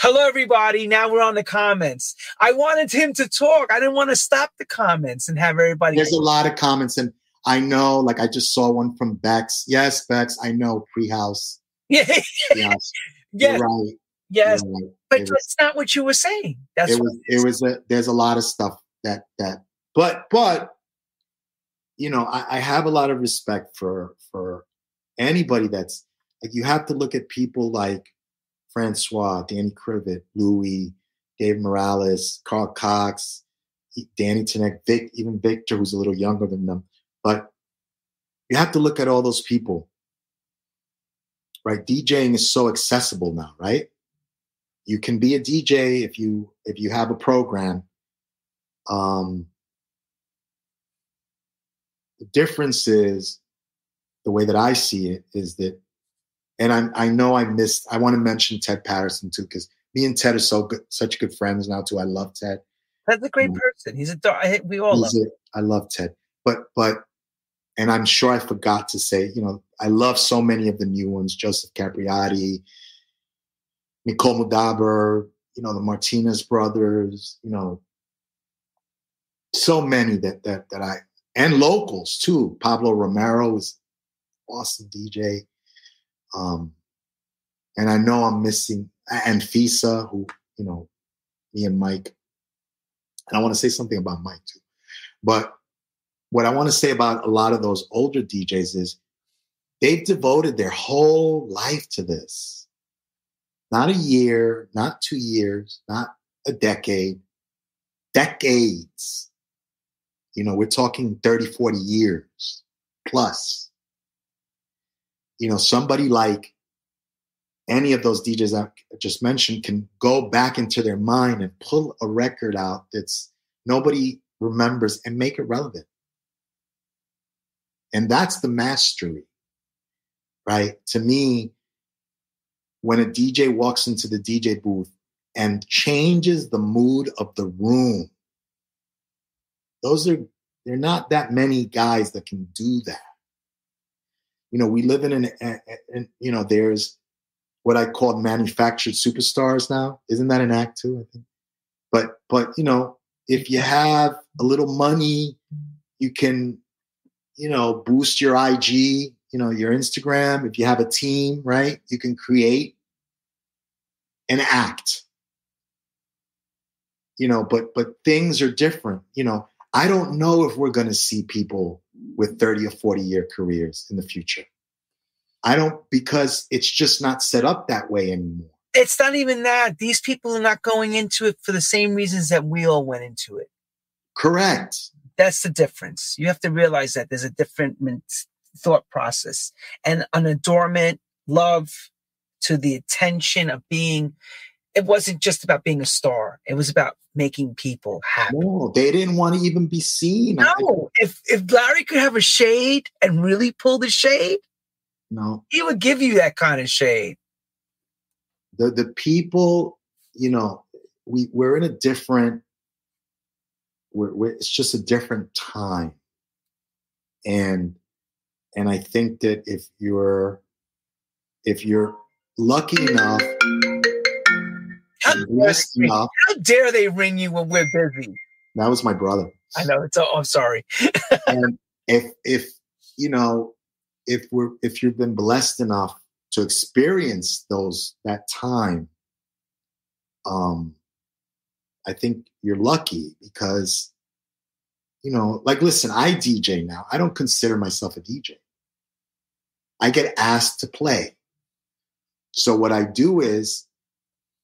Hello, everybody. Now we're on the comments. I wanted him to talk. I didn't want to stop the comments and have everybody. There's a lot of comments, and I know. Like I just saw one from Bex. Yes, Bex. I know. Pre-house. Yeah. Yes. You're right. Yes, you know, but that's not what you were saying. That's there's a lot of stuff but you know, I have a lot of respect for anybody that's like, you have to look at people like Francois, Danny Krivit, Louis, David Morales, Carl Cox, Danny Tenaglia, Vic, even Victor, who's a little younger than them. But you have to look at all those people, right? DJing is so accessible now, right? You can be a DJ if you have a program. The difference is, the way that I see it is that, and I know I want to mention Ted Patterson too, because me and Ted are such good friends now too. I love Ted. Ted's a great person. He's a we all love him. I love Ted, but and I'm sure I forgot to say, you know, I love so many of the new ones: Joseph Capriati, Nicole Mudaber, you know, the Martinez brothers, you know, so many that I, and locals too. Pablo Romero is an awesome DJ. And I know I'm missing, and Fisa, who, you know, me and Mike, and I want to say something about Mike too. But what I want to say about a lot of those older DJs is they've devoted their whole life to this. Not a year, not 2 years, not a decade, decades. You know, we're talking 30, 40 years plus. You know, somebody like any of those DJs I just mentioned can go back into their mind and pull a record out that's nobody remembers and make it relevant. And that's the mastery, right? To me, when a DJ walks into the DJ booth and changes the mood of the room, they're not that many guys that can do that. You know, we live in you know, there's what I call manufactured superstars now. Isn't that an act too? I think. But you know, if you have a little money, you can, you know, boost your IG. You know, your Instagram, if you have a team, right? You can create an act. You know, but things are different. You know, I don't know if we're going to see people with 30 or 40-year careers in the future. I don't, because it's just not set up that way anymore. It's not even that. These people are not going into it for the same reasons that we all went into it. Correct. That's the difference. You have to realize that there's a different thought process and an adornment, love to the attention of being. It wasn't just about being a star. It was about making people happy. No, they didn't want to even be seen. No, if Larry could have a shade and really pull the shade, no, he would give you that kind of shade. The people, you know, we're in a different. It's just a different time, And I think that if you're lucky enough, how dare they ring you when we're busy? That was my brother. I know. I'm sorry. And if you've been blessed enough to experience that time, I think you're lucky because. You know, like, listen, I DJ now. I don't consider myself a DJ. I get asked to play. So what I do is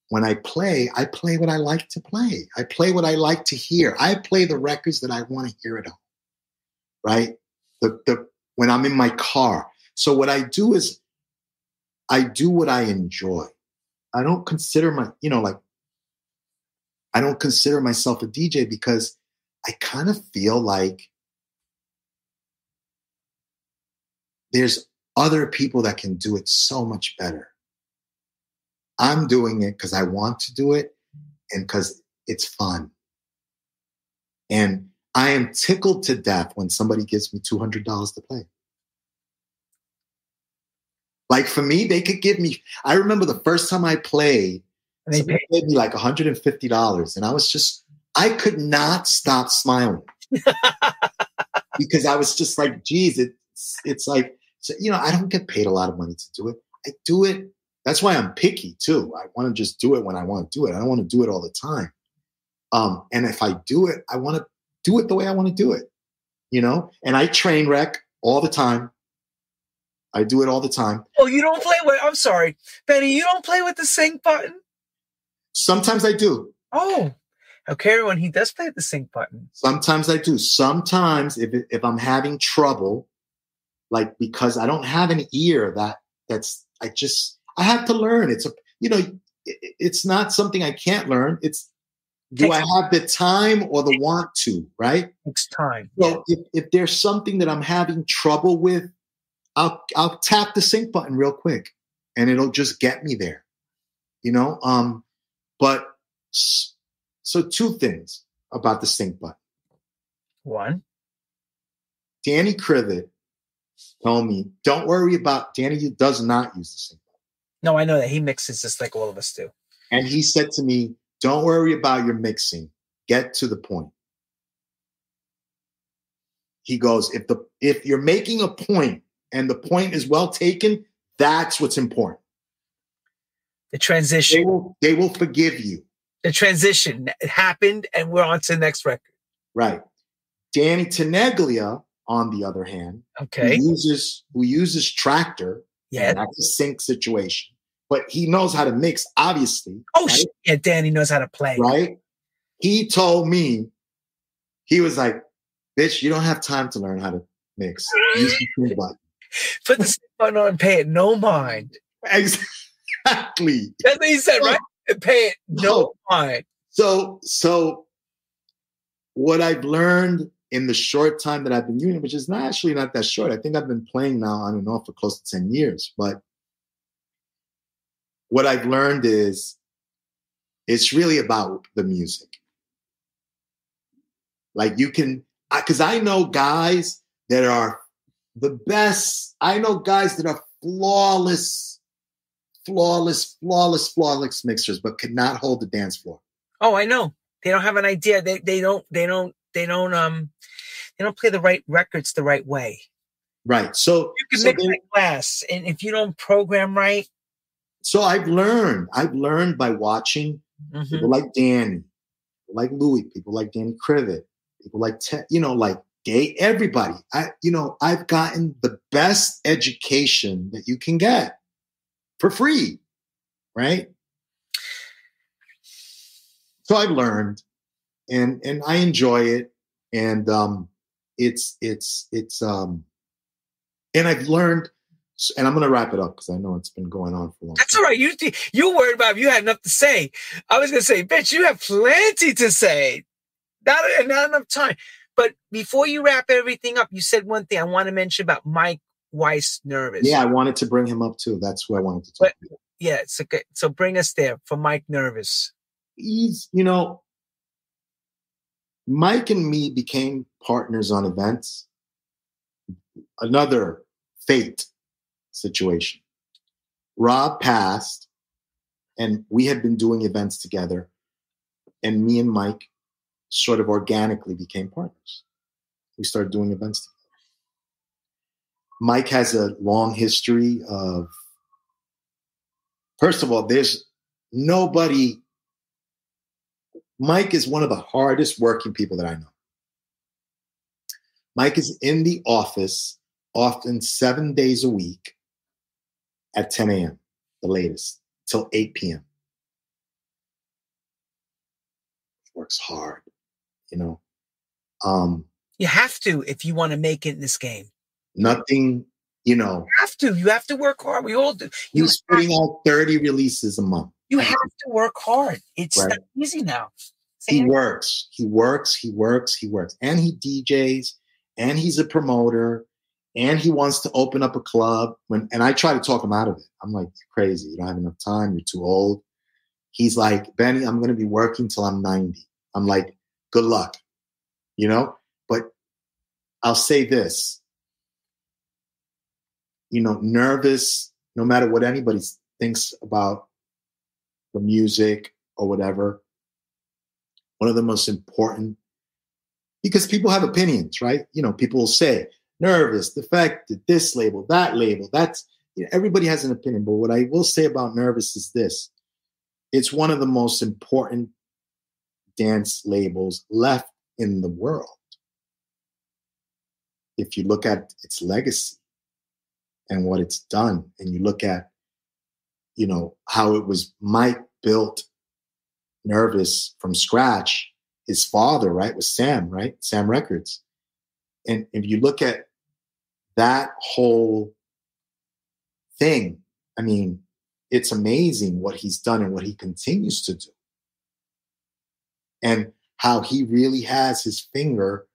when I play what I like to play. I play what I like to hear. I play the records that I want to hear at home, right? When I'm in my car. So what I do is I do what I enjoy. I don't consider myself a DJ because I kind of feel like there's other people that can do it so much better. I'm doing it because I want to do it and because it's fun. And I am tickled to death when somebody gives me $200 to play. Like for me, they could give me, I remember the first time I played, and they paid me like $150. And I was just, I could not stop smiling because I was just like, geez, it's like, so, you know, I don't get paid a lot of money to do it. I do it. That's why I'm picky too. I want to just do it when I want to do it. I don't want to do it all the time. And if I do it, I want to do it the way I want to do it, you know? And I train wreck all the time. I do it all the time. Oh, you don't play with, I'm sorry, Benny, you don't play with the sync button? Sometimes I do. Oh, okay, everyone, he does play with the sync button. Sometimes I do. Sometimes if I'm having trouble, like because I don't have an ear that's, I have to learn. It's a, you know, it's not something I can't learn. It's, do I have the time or the want to, right? It's time. So if there's something that I'm having trouble with, I'll tap the sync button real quick and it'll just get me there, you know? But so two things about the sync button. One, Danny Krivit told me, don't worry about, Danny does not use the sync button. No, I know that he mixes just like all of us do. And he said to me, don't worry about your mixing. Get to the point. He goes, if you're making a point, and the point is well taken, that's what's important. The transition. They will forgive you. The transition happened, and we're on to the next record. Right. Danny Tenaglia, on the other hand, okay, who uses Tractor. Yeah, that's a sync situation. But he knows how to mix, obviously. Oh, right? Shit. Yeah, Danny knows how to play. Right? He told me, he was like, bitch, you don't have time to learn how to mix. Use the sync button. Put the sync button on and pay it no mind. Exactly. That's what he said, right? Pay it no mind. So what I've learned in the short time that I've been using, which is not that short. I think I've been playing now on and off for close to 10 years. But what I've learned is it's really about the music. Like you can, because I know guys that are the best. I know guys that are flawless mixers, but could not hold the dance floor. Oh, I know. They don't have an idea. They don't play the right records the right way. Right. So you can mix that class, and if you don't program right. So I've learned by watching people like Danny, people like Louis, people like Danny Krivit, people like everybody. I've gotten the best education that you can get for free, right? So I've learned, and I enjoy it, and and I've learned, and I'm gonna wrap it up because I know it's been going on for a long time. That's all right. You worried about if you had enough to say. I was gonna say, bitch, you have plenty to say, not enough time. But before you wrap everything up, you said one thing I want to mention about Mike Weiss Nervous. Yeah, I wanted to bring him up too. That's who I wanted to talk about. Yeah, it's okay. So bring us there for Mike Nervous. He's, you know, Mike and me became partners on events. Another fate situation. Rob passed, and we had been doing events together, and me and Mike sort of organically became partners. We started doing events together. Mike has a long history of, first of all, Mike is one of the hardest working people that I know. Mike is in the office often 7 days a week at 10 a.m., the latest, till 8 p.m. He works hard. You know, you have to if you want to make it in this game. Nothing, you know. You have to work hard. We all do. He's putting out 30 releases a month. You have to work hard. It's not easy now. He works, and he DJs, and he's a promoter, and he wants to open up a club. And I try to talk him out of it. I'm like, crazy. You don't have enough time. You're too old. He's like, Benny, I'm going to be working till I'm 90. I'm like, good luck, you know? But I'll say this, you know, nervous, no matter what anybody thinks about the music or whatever, one of the most important, because people have opinions, right? You know, people will say, nervous, defected, this label, that's, you know, everybody has an opinion. But what I will say about nervous is this. It's one of the most important dance labels left in the world. If you look at its legacy and what it's done, and you look at, you know, how it was, Mike built Nervous from scratch, his father, right, was Sam, right? Sam Records. And if you look at that whole thing, I mean, it's amazing what he's done and what he continues to do. And how he really has his finger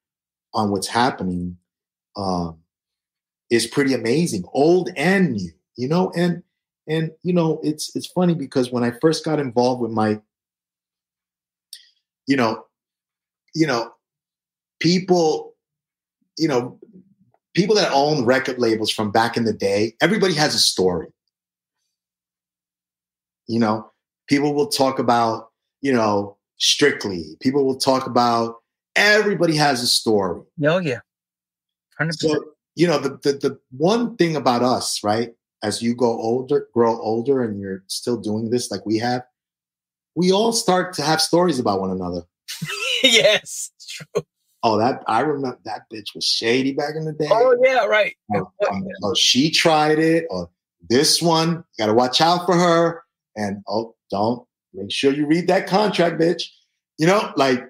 on what's happening is pretty amazing, old and new, you know? And you know, it's funny because when I first got involved with Mike, you know, people that own record labels from back in the day, everybody has a story. You know, people will talk about, you know, Strictly. People will talk about, everybody has a story. Oh, yeah. 100%. So, you know, the one thing about us, right, as you grow older and you're still doing this like we have, we all start to have stories about one another. Yes, it's true. Oh, I remember that bitch was shady back in the day. Oh, yeah, right. Oh, she tried it. Or this one, got to watch out for her. And, oh, don't. Make sure you read that contract, bitch. You know, like,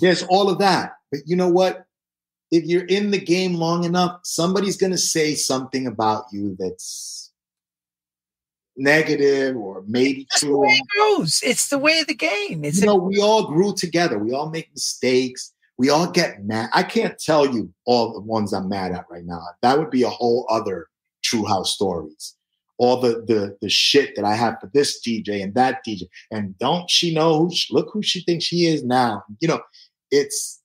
there's all of that. But you know what? If you're in the game long enough, somebody's going to say something about you that's negative or maybe true. That's the way it goes. It's the way of the game. You know, we all grew together. We all make mistakes. We all get mad. I can't tell you all the ones I'm mad at right now. That would be a whole other True House Stories. All the shit that I have for this DJ and that DJ, and don't she know who she thinks she is now? You know, it's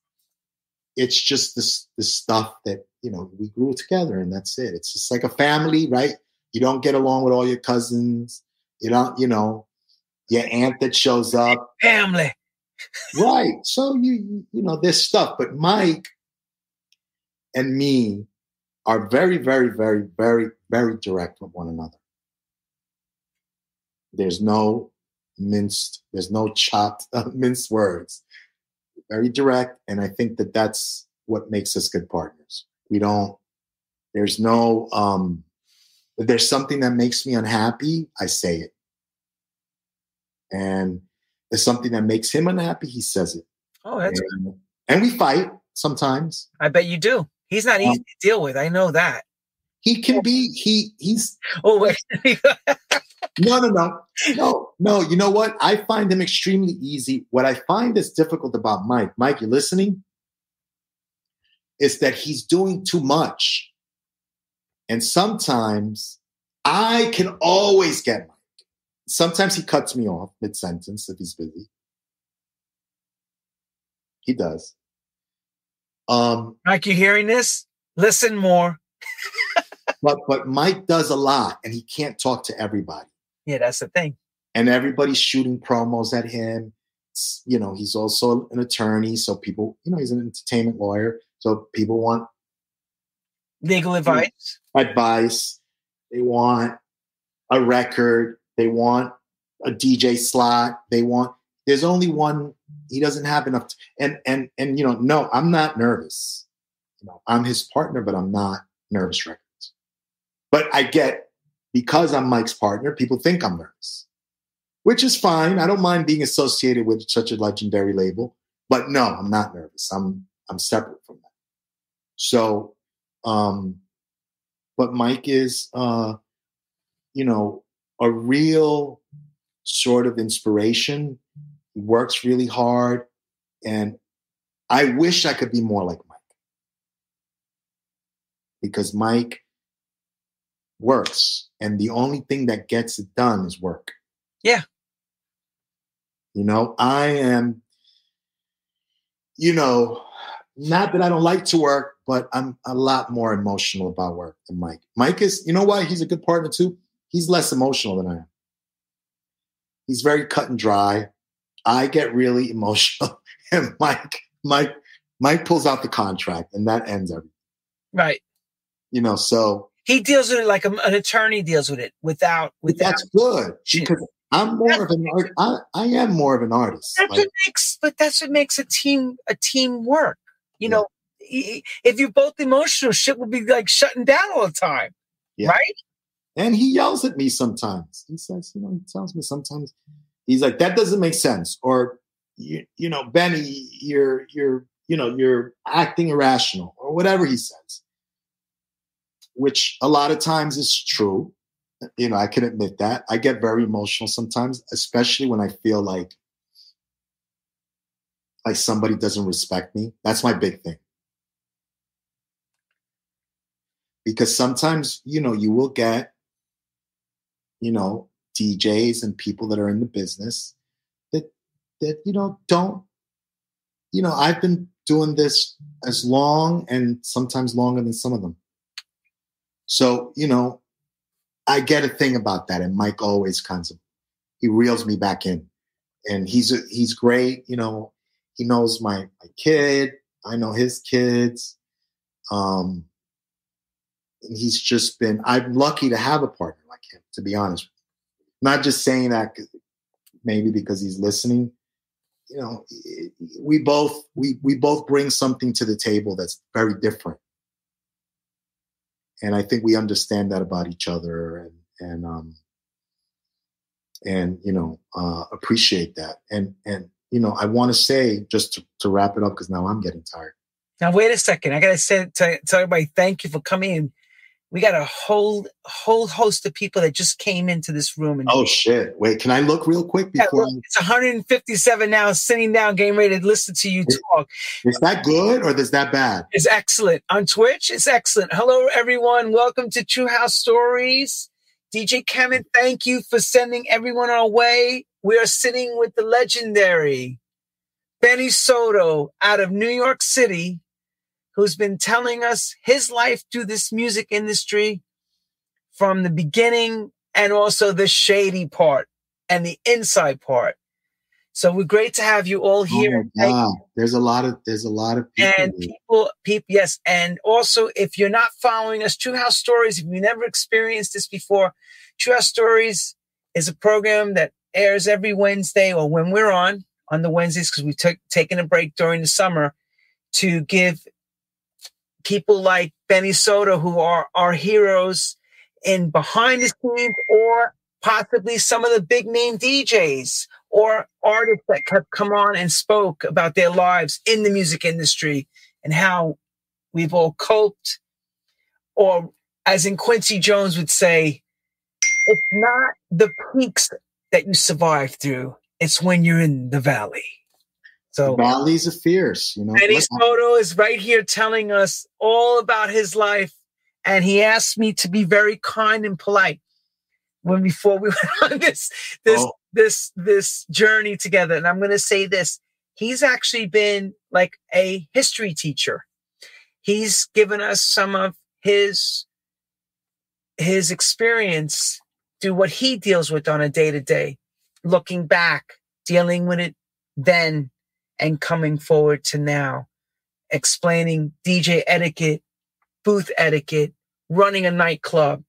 just the stuff that, you know, we grew together, and that's it. It's just like a family, right? You don't get along with all your cousins. You don't, you know, your aunt that shows up. Family, right? So you know, there's stuff, but Mike and me are very, very, very, very, very direct with one another. There's no minced, there's no chopped, minced words. Very direct, and I think that that's what makes us good partners. We don't, there's no, if there's something that makes me unhappy, I say it. And there's something that makes him unhappy, he says it. Oh, that's right. And we fight sometimes. I bet you do. He's not easy to deal with. I know that. He can be, he's... Oh, wait. No. You know what? I find him extremely easy. What I find that's difficult about Mike, you listening? Is that he's doing too much. And sometimes I can always get Mike. Sometimes he cuts me off mid-sentence if he's busy. He does. Mike, you hearing this? Listen more. But Mike does a lot, and he can't talk to everybody. Yeah, that's the thing. And everybody's shooting promos at him. It's, you know, he's also an attorney, so people, you know, he's an entertainment lawyer, so people want legal advice. They want a record. They want a DJ slot. There's only one. He doesn't have enough. And you know, no, I'm not nervous. You know, I'm his partner, but I'm not Nervous Records. But I get, because I'm Mike's partner, people think I'm nervous, which is fine. I don't mind being associated with such a legendary label, but no, I'm not nervous. I'm separate from that. So, but Mike is, you know, a real sort of inspiration. He works really hard. And I wish I could be more like Mike, because Mike works, and the only thing that gets it done is work. Yeah. You know, I am, you know, not that I don't like to work, but I'm a lot more emotional about work than Mike. Mike is, you know why he's a good partner too? He's less emotional than I am. He's very cut and dry. I get really emotional, and Mike pulls out the contract, and that ends everything. Right. You know, so he deals with it like an attorney deals with it, without. That's good, because I'm more of an artist. I am more of an artist. That's like, that's what makes a team work. You know, if you're both emotional, shit will be like shutting down all the time, right? And he yells at me sometimes. He says, you know, he tells me sometimes, he's like, that doesn't make sense, or you know, Benny, you're acting irrational, or whatever he says. Which a lot of times is true. You know, I can admit that. I get very emotional sometimes, especially when I feel like somebody doesn't respect me. That's my big thing. Because sometimes, you know, you will get, you know, DJs and people that are in the business that, you know, don't, you know, I've been doing this as long, and sometimes longer than some of them. So, you know, I get a thing about that, and Mike always he reels me back in, and he's great. You know, he knows my kid, I know his kids. And he's just been, I'm lucky to have a partner like him, to be honest. Not just saying that maybe because he's listening, you know, we both bring something to the table that's very different. And I think we understand that about each other, and you know, appreciate that. And you know, I want to say, just to wrap it up, because now I'm getting tired. Now wait a second, I gotta say to everybody, thank you for coming in. We got a whole host of people that just came into this room. And oh shit! Wait, can I look real quick before? Yeah, look, it's 157 now, sitting down, getting ready to listen to you talk. Is that good or is that bad? It's excellent on Twitch. It's excellent. Hello, everyone. Welcome to True House Stories. DJ Kemet, thank you for sending everyone our way. We are sitting with the legendary Benny Soto out of New York City, who's been telling us his life through this music industry from the beginning, and also the shady part and the inside part. So we're great to have you all here. Oh my God. There's a lot of people. And people, yes. And also, if you're not following us, True House Stories, if you never experienced this before, True House Stories is a program that airs every Wednesday, or when we're on the Wednesdays, because we've taken a break during the summer to give people like Benny Soto, who are our heroes in behind the scenes, or possibly some of the big name DJs or artists that have come on and spoke about their lives in the music industry and how we've all coped. Or as in Quincy Jones would say, it's not the peaks that you survive through. It's when you're in the valley. So, the valleys are fierce, you know. Benny Soto is right here telling us all about his life, and he asked me to be very kind and polite before we went on this journey together. And I'm going to say this: he's actually been like a history teacher. He's given us some of his experience through what he deals with on a day to day, looking back, dealing with it then, and coming forward to now, explaining DJ etiquette, booth etiquette, running a nightclub,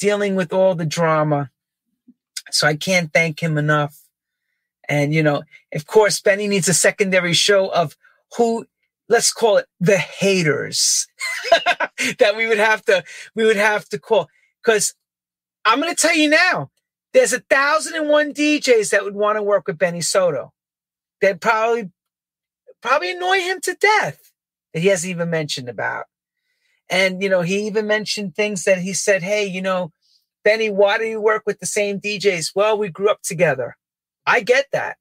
dealing with all the drama. So I can't thank him enough. And, you know, of course, Benny needs a secondary show of who, let's call it the haters that we would have to call. Because I'm going to tell you now, there's 1,001 DJs that would want to work with Benny Soto. That probably annoy him to death, that he hasn't even mentioned about. And, you know, he even mentioned things that he said, hey, you know, Benny, why do you work with the same DJs? Well, we grew up together. I get that.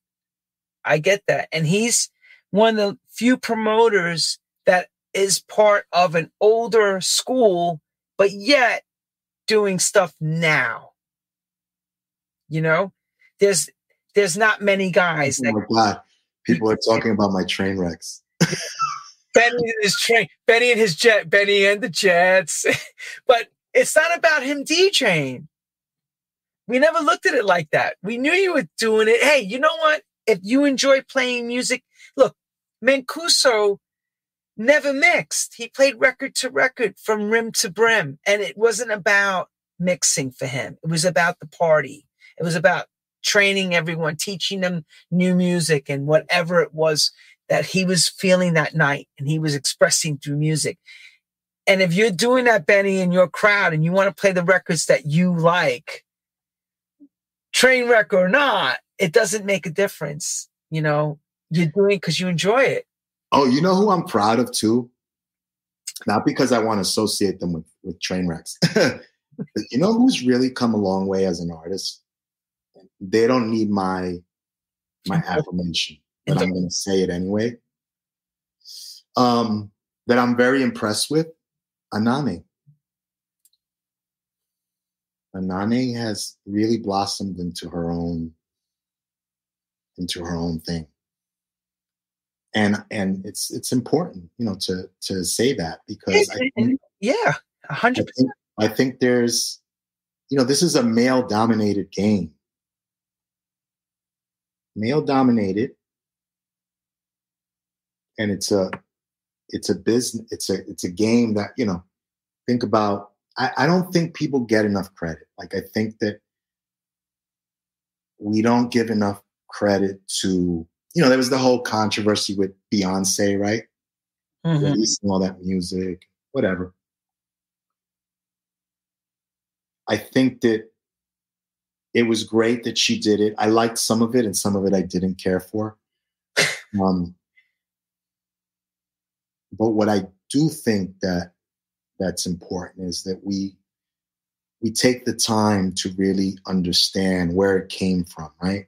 And he's one of the few promoters that is part of an older school, but yet doing stuff now. You know, there's not many guys. Oh my God. People are talking about my train wrecks. Benny and the Jets. But it's not about him DJing. We never looked at it like that. We knew you were doing it. Hey, you know what? If you enjoy playing music, look, Mancuso never mixed. He played record to record from rim to brim. And it wasn't about mixing for him. It was about the party. It was about training everyone, teaching them new music and whatever it was that he was feeling that night and he was expressing through music. And if you're doing that, Benny, in your crowd and you want to play the records that you like, train wreck or not, it doesn't make a difference. You know, you're doing it because you enjoy it. Oh, you know who I'm proud of too? Not because I want to associate them with train wrecks. But you know who's really come a long way as an artist? They don't need my affirmation, but I'm going to say it anyway. That I'm very impressed with, Anane. Anane has really blossomed into her own thing. And it's important, you know, to say that because yeah, 100%. I think there's, you know, this is a male-dominated game. Male-dominated, and it's a business. It's a game that, you know, think about. I don't think people get enough credit. Like, I think that we don't give enough credit to, you know, there was the whole controversy with Beyonce, right? Mm-hmm. Releasing all that music, whatever. I think that it was great that she did it. I liked some of it, and some of it I didn't care for. But what I do think that's important is that we take the time to really understand where it came from, right?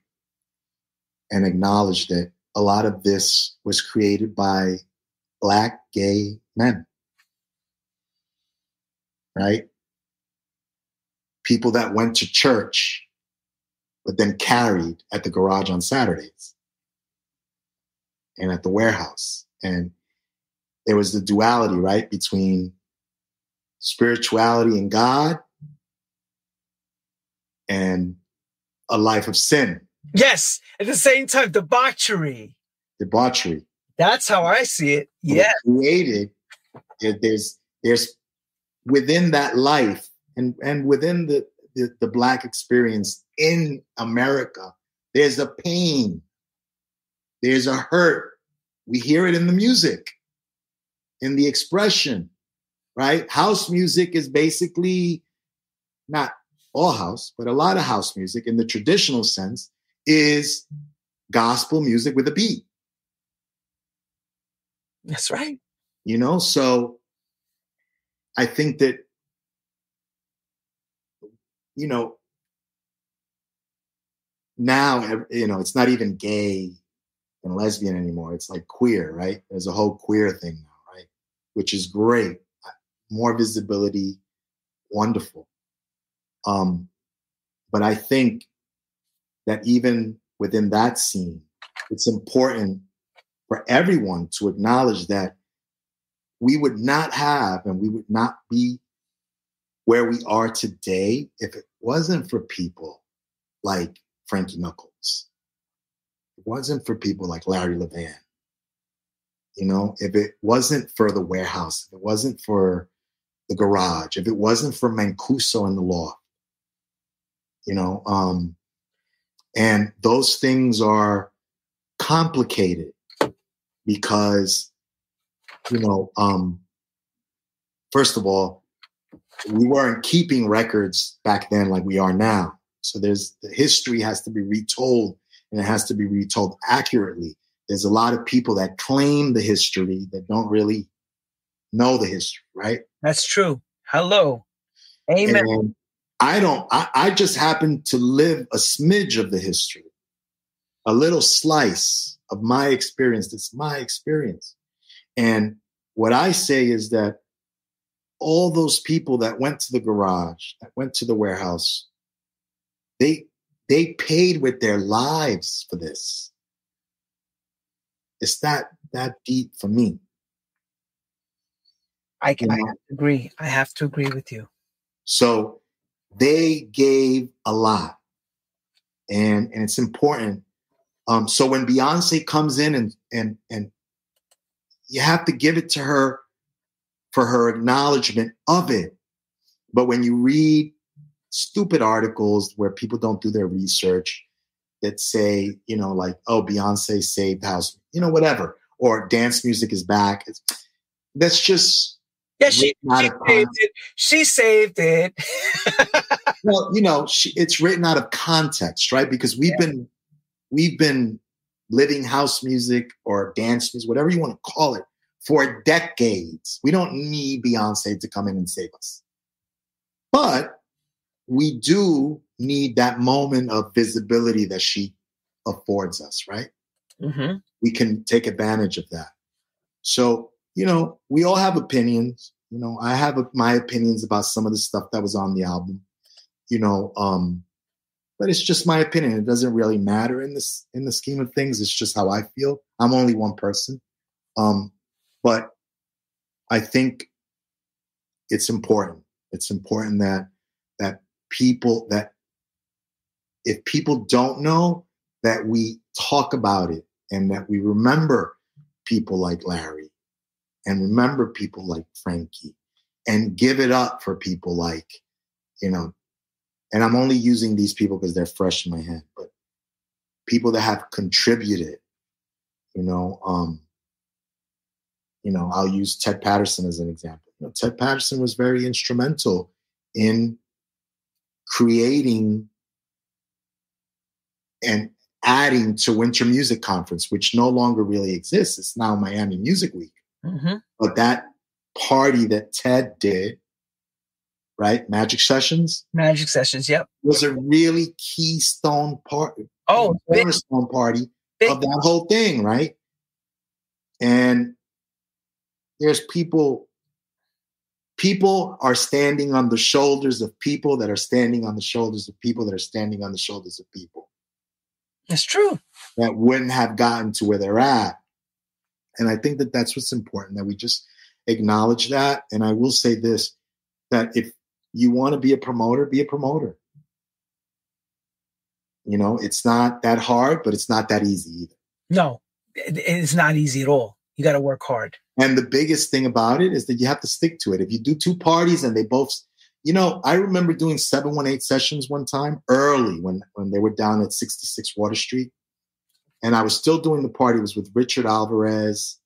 And acknowledge that a lot of this was created by Black gay men, right? People that went to church, but then carried at the garage on Saturdays and at the warehouse. And there was the duality, right, between spirituality and God and a life of sin. Yes. At the same time, debauchery. Debauchery. That's how I see it. Yeah. Created. There's within that life and within the Black experience in America, there's a pain. There's a hurt. We hear it in the music, in the expression, right? House music is basically not all house, but a lot of house music in the traditional sense is gospel music with a beat. That's right. You know, so I think that, you know, now, you know, it's not even gay and lesbian anymore. It's like queer, right? There's a whole queer thing now, right? Which is great. More visibility, wonderful. But I think that even within that scene, it's important for everyone to acknowledge that we would not have and we would not be where we are today if it wasn't for people like Frankie Knuckles. It wasn't for people like Larry Levan. You know, if it wasn't for the warehouse, if it wasn't for the garage, if it wasn't for Mancuso and the Law, you know, and those things are complicated because, you know, first of all, we weren't keeping records back then like we are now. So there's the history has to be retold, and it has to be retold accurately. There's a lot of people that claim the history that don't really know the history, right? That's true. Hello. Amen. And I just happen to live a smidge of the history, a little slice of my experience. That's my experience. And what I say is that all those people that went to the garage, that went to the warehouse, they paid with their lives for this. It's that deep for me. I have to agree. I have to agree with you. So they gave a lot. And it's important. So when Beyonce comes in and you have to give it to her for her acknowledgement of it. But when you read stupid articles where people don't do their research that say, you know, like, oh, Beyonce saved house, you know, whatever, or dance music is back. That's just. Yeah, she saved it. She saved it. Well, you know, it's written out of context, right? Because we've been living house music or dance music, whatever you want to call it, for decades. We don't need Beyonce to come in and save us. But we do need that moment of visibility that she affords us, right? Mm-hmm. We can take advantage of that. So, you know, we all have opinions. You know, I have my opinions about some of the stuff that was on the album, you know, but it's just my opinion. It doesn't really matter in the scheme of things. It's just how I feel. I'm only one person. But I think it's important. It's important that people, that if people don't know, that we talk about it and that we remember people like Larry and remember people like Frankie and give it up for people like, you know, and I'm only using these people because they're fresh in my head, but people that have contributed, you know, you know, I'll use Ted Patterson as an example. You know, Ted Patterson was very instrumental in creating and adding to Winter Music Conference, which no longer really exists. It's now Miami Music Week. Mm-hmm. But that party that Ted did, right? Magic Sessions, yep. Was a really keystone party. Oh, cornerstone party of that whole thing, right? And there's people are standing on the shoulders of people that are standing on the shoulders of people that are standing on the shoulders of people. That's true. That wouldn't have gotten to where they're at. And I think that that's what's important, that we just acknowledge that. And I will say this, that if you want to be a promoter, be a promoter. You know, it's not that hard, but it's not that easy either. No, it's not easy at all. You got to work hard. And the biggest thing about it is that you have to stick to it. If you do two parties and they both, you know, I remember doing 718 sessions one time early when they were down at 66 Water Street. And I was still doing the party. It was with Richard Alvarez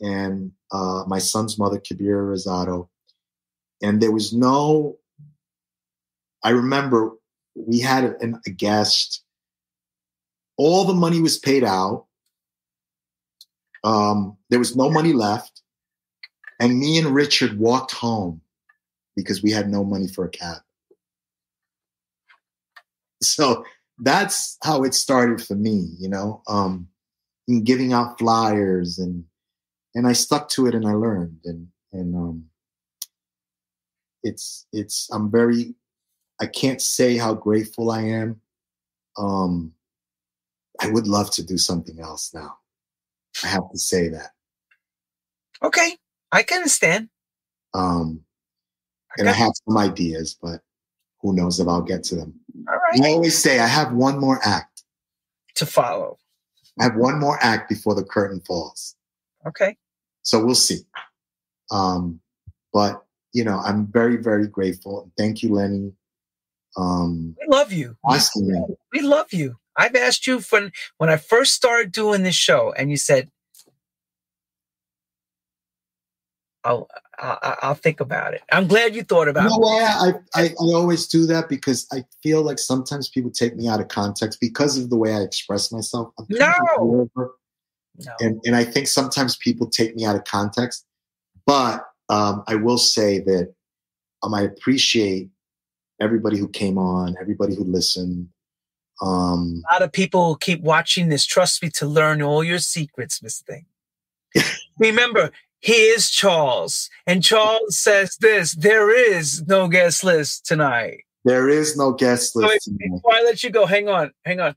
and my son's mother, Kabira Rosado. And there was no, I remember we had a guest. All the money was paid out. There was no money left. And me and Richard walked home because we had no money for a cab. So that's how it started for me, you know, in giving out flyers and I stuck to it and I learned and I can't say how grateful I am. I would love to do something else now. I have to say that. Okay. I can understand. I have some ideas, but who knows if I'll get to them. All right. I always say I have one more act to follow. I have one more act before the curtain falls. Okay. So we'll see. But, you know, I'm very, very grateful. Thank you, Lenny. We love you. We love you. I've asked you when I first started doing this show and you said, I'll think about it. I'm glad you thought about it. I always do that because I feel like sometimes people take me out of context because of the way I express myself. No. And I think sometimes people take me out of context. But I will say that I appreciate everybody who came on, everybody who listened. A lot of people keep watching this. Trust me to learn all your secrets, Miss Thing. Remember, he is Charles. And Charles says this, there is no guest list tonight. There is no guest list tonight. Before I let you go, hang on, hang on.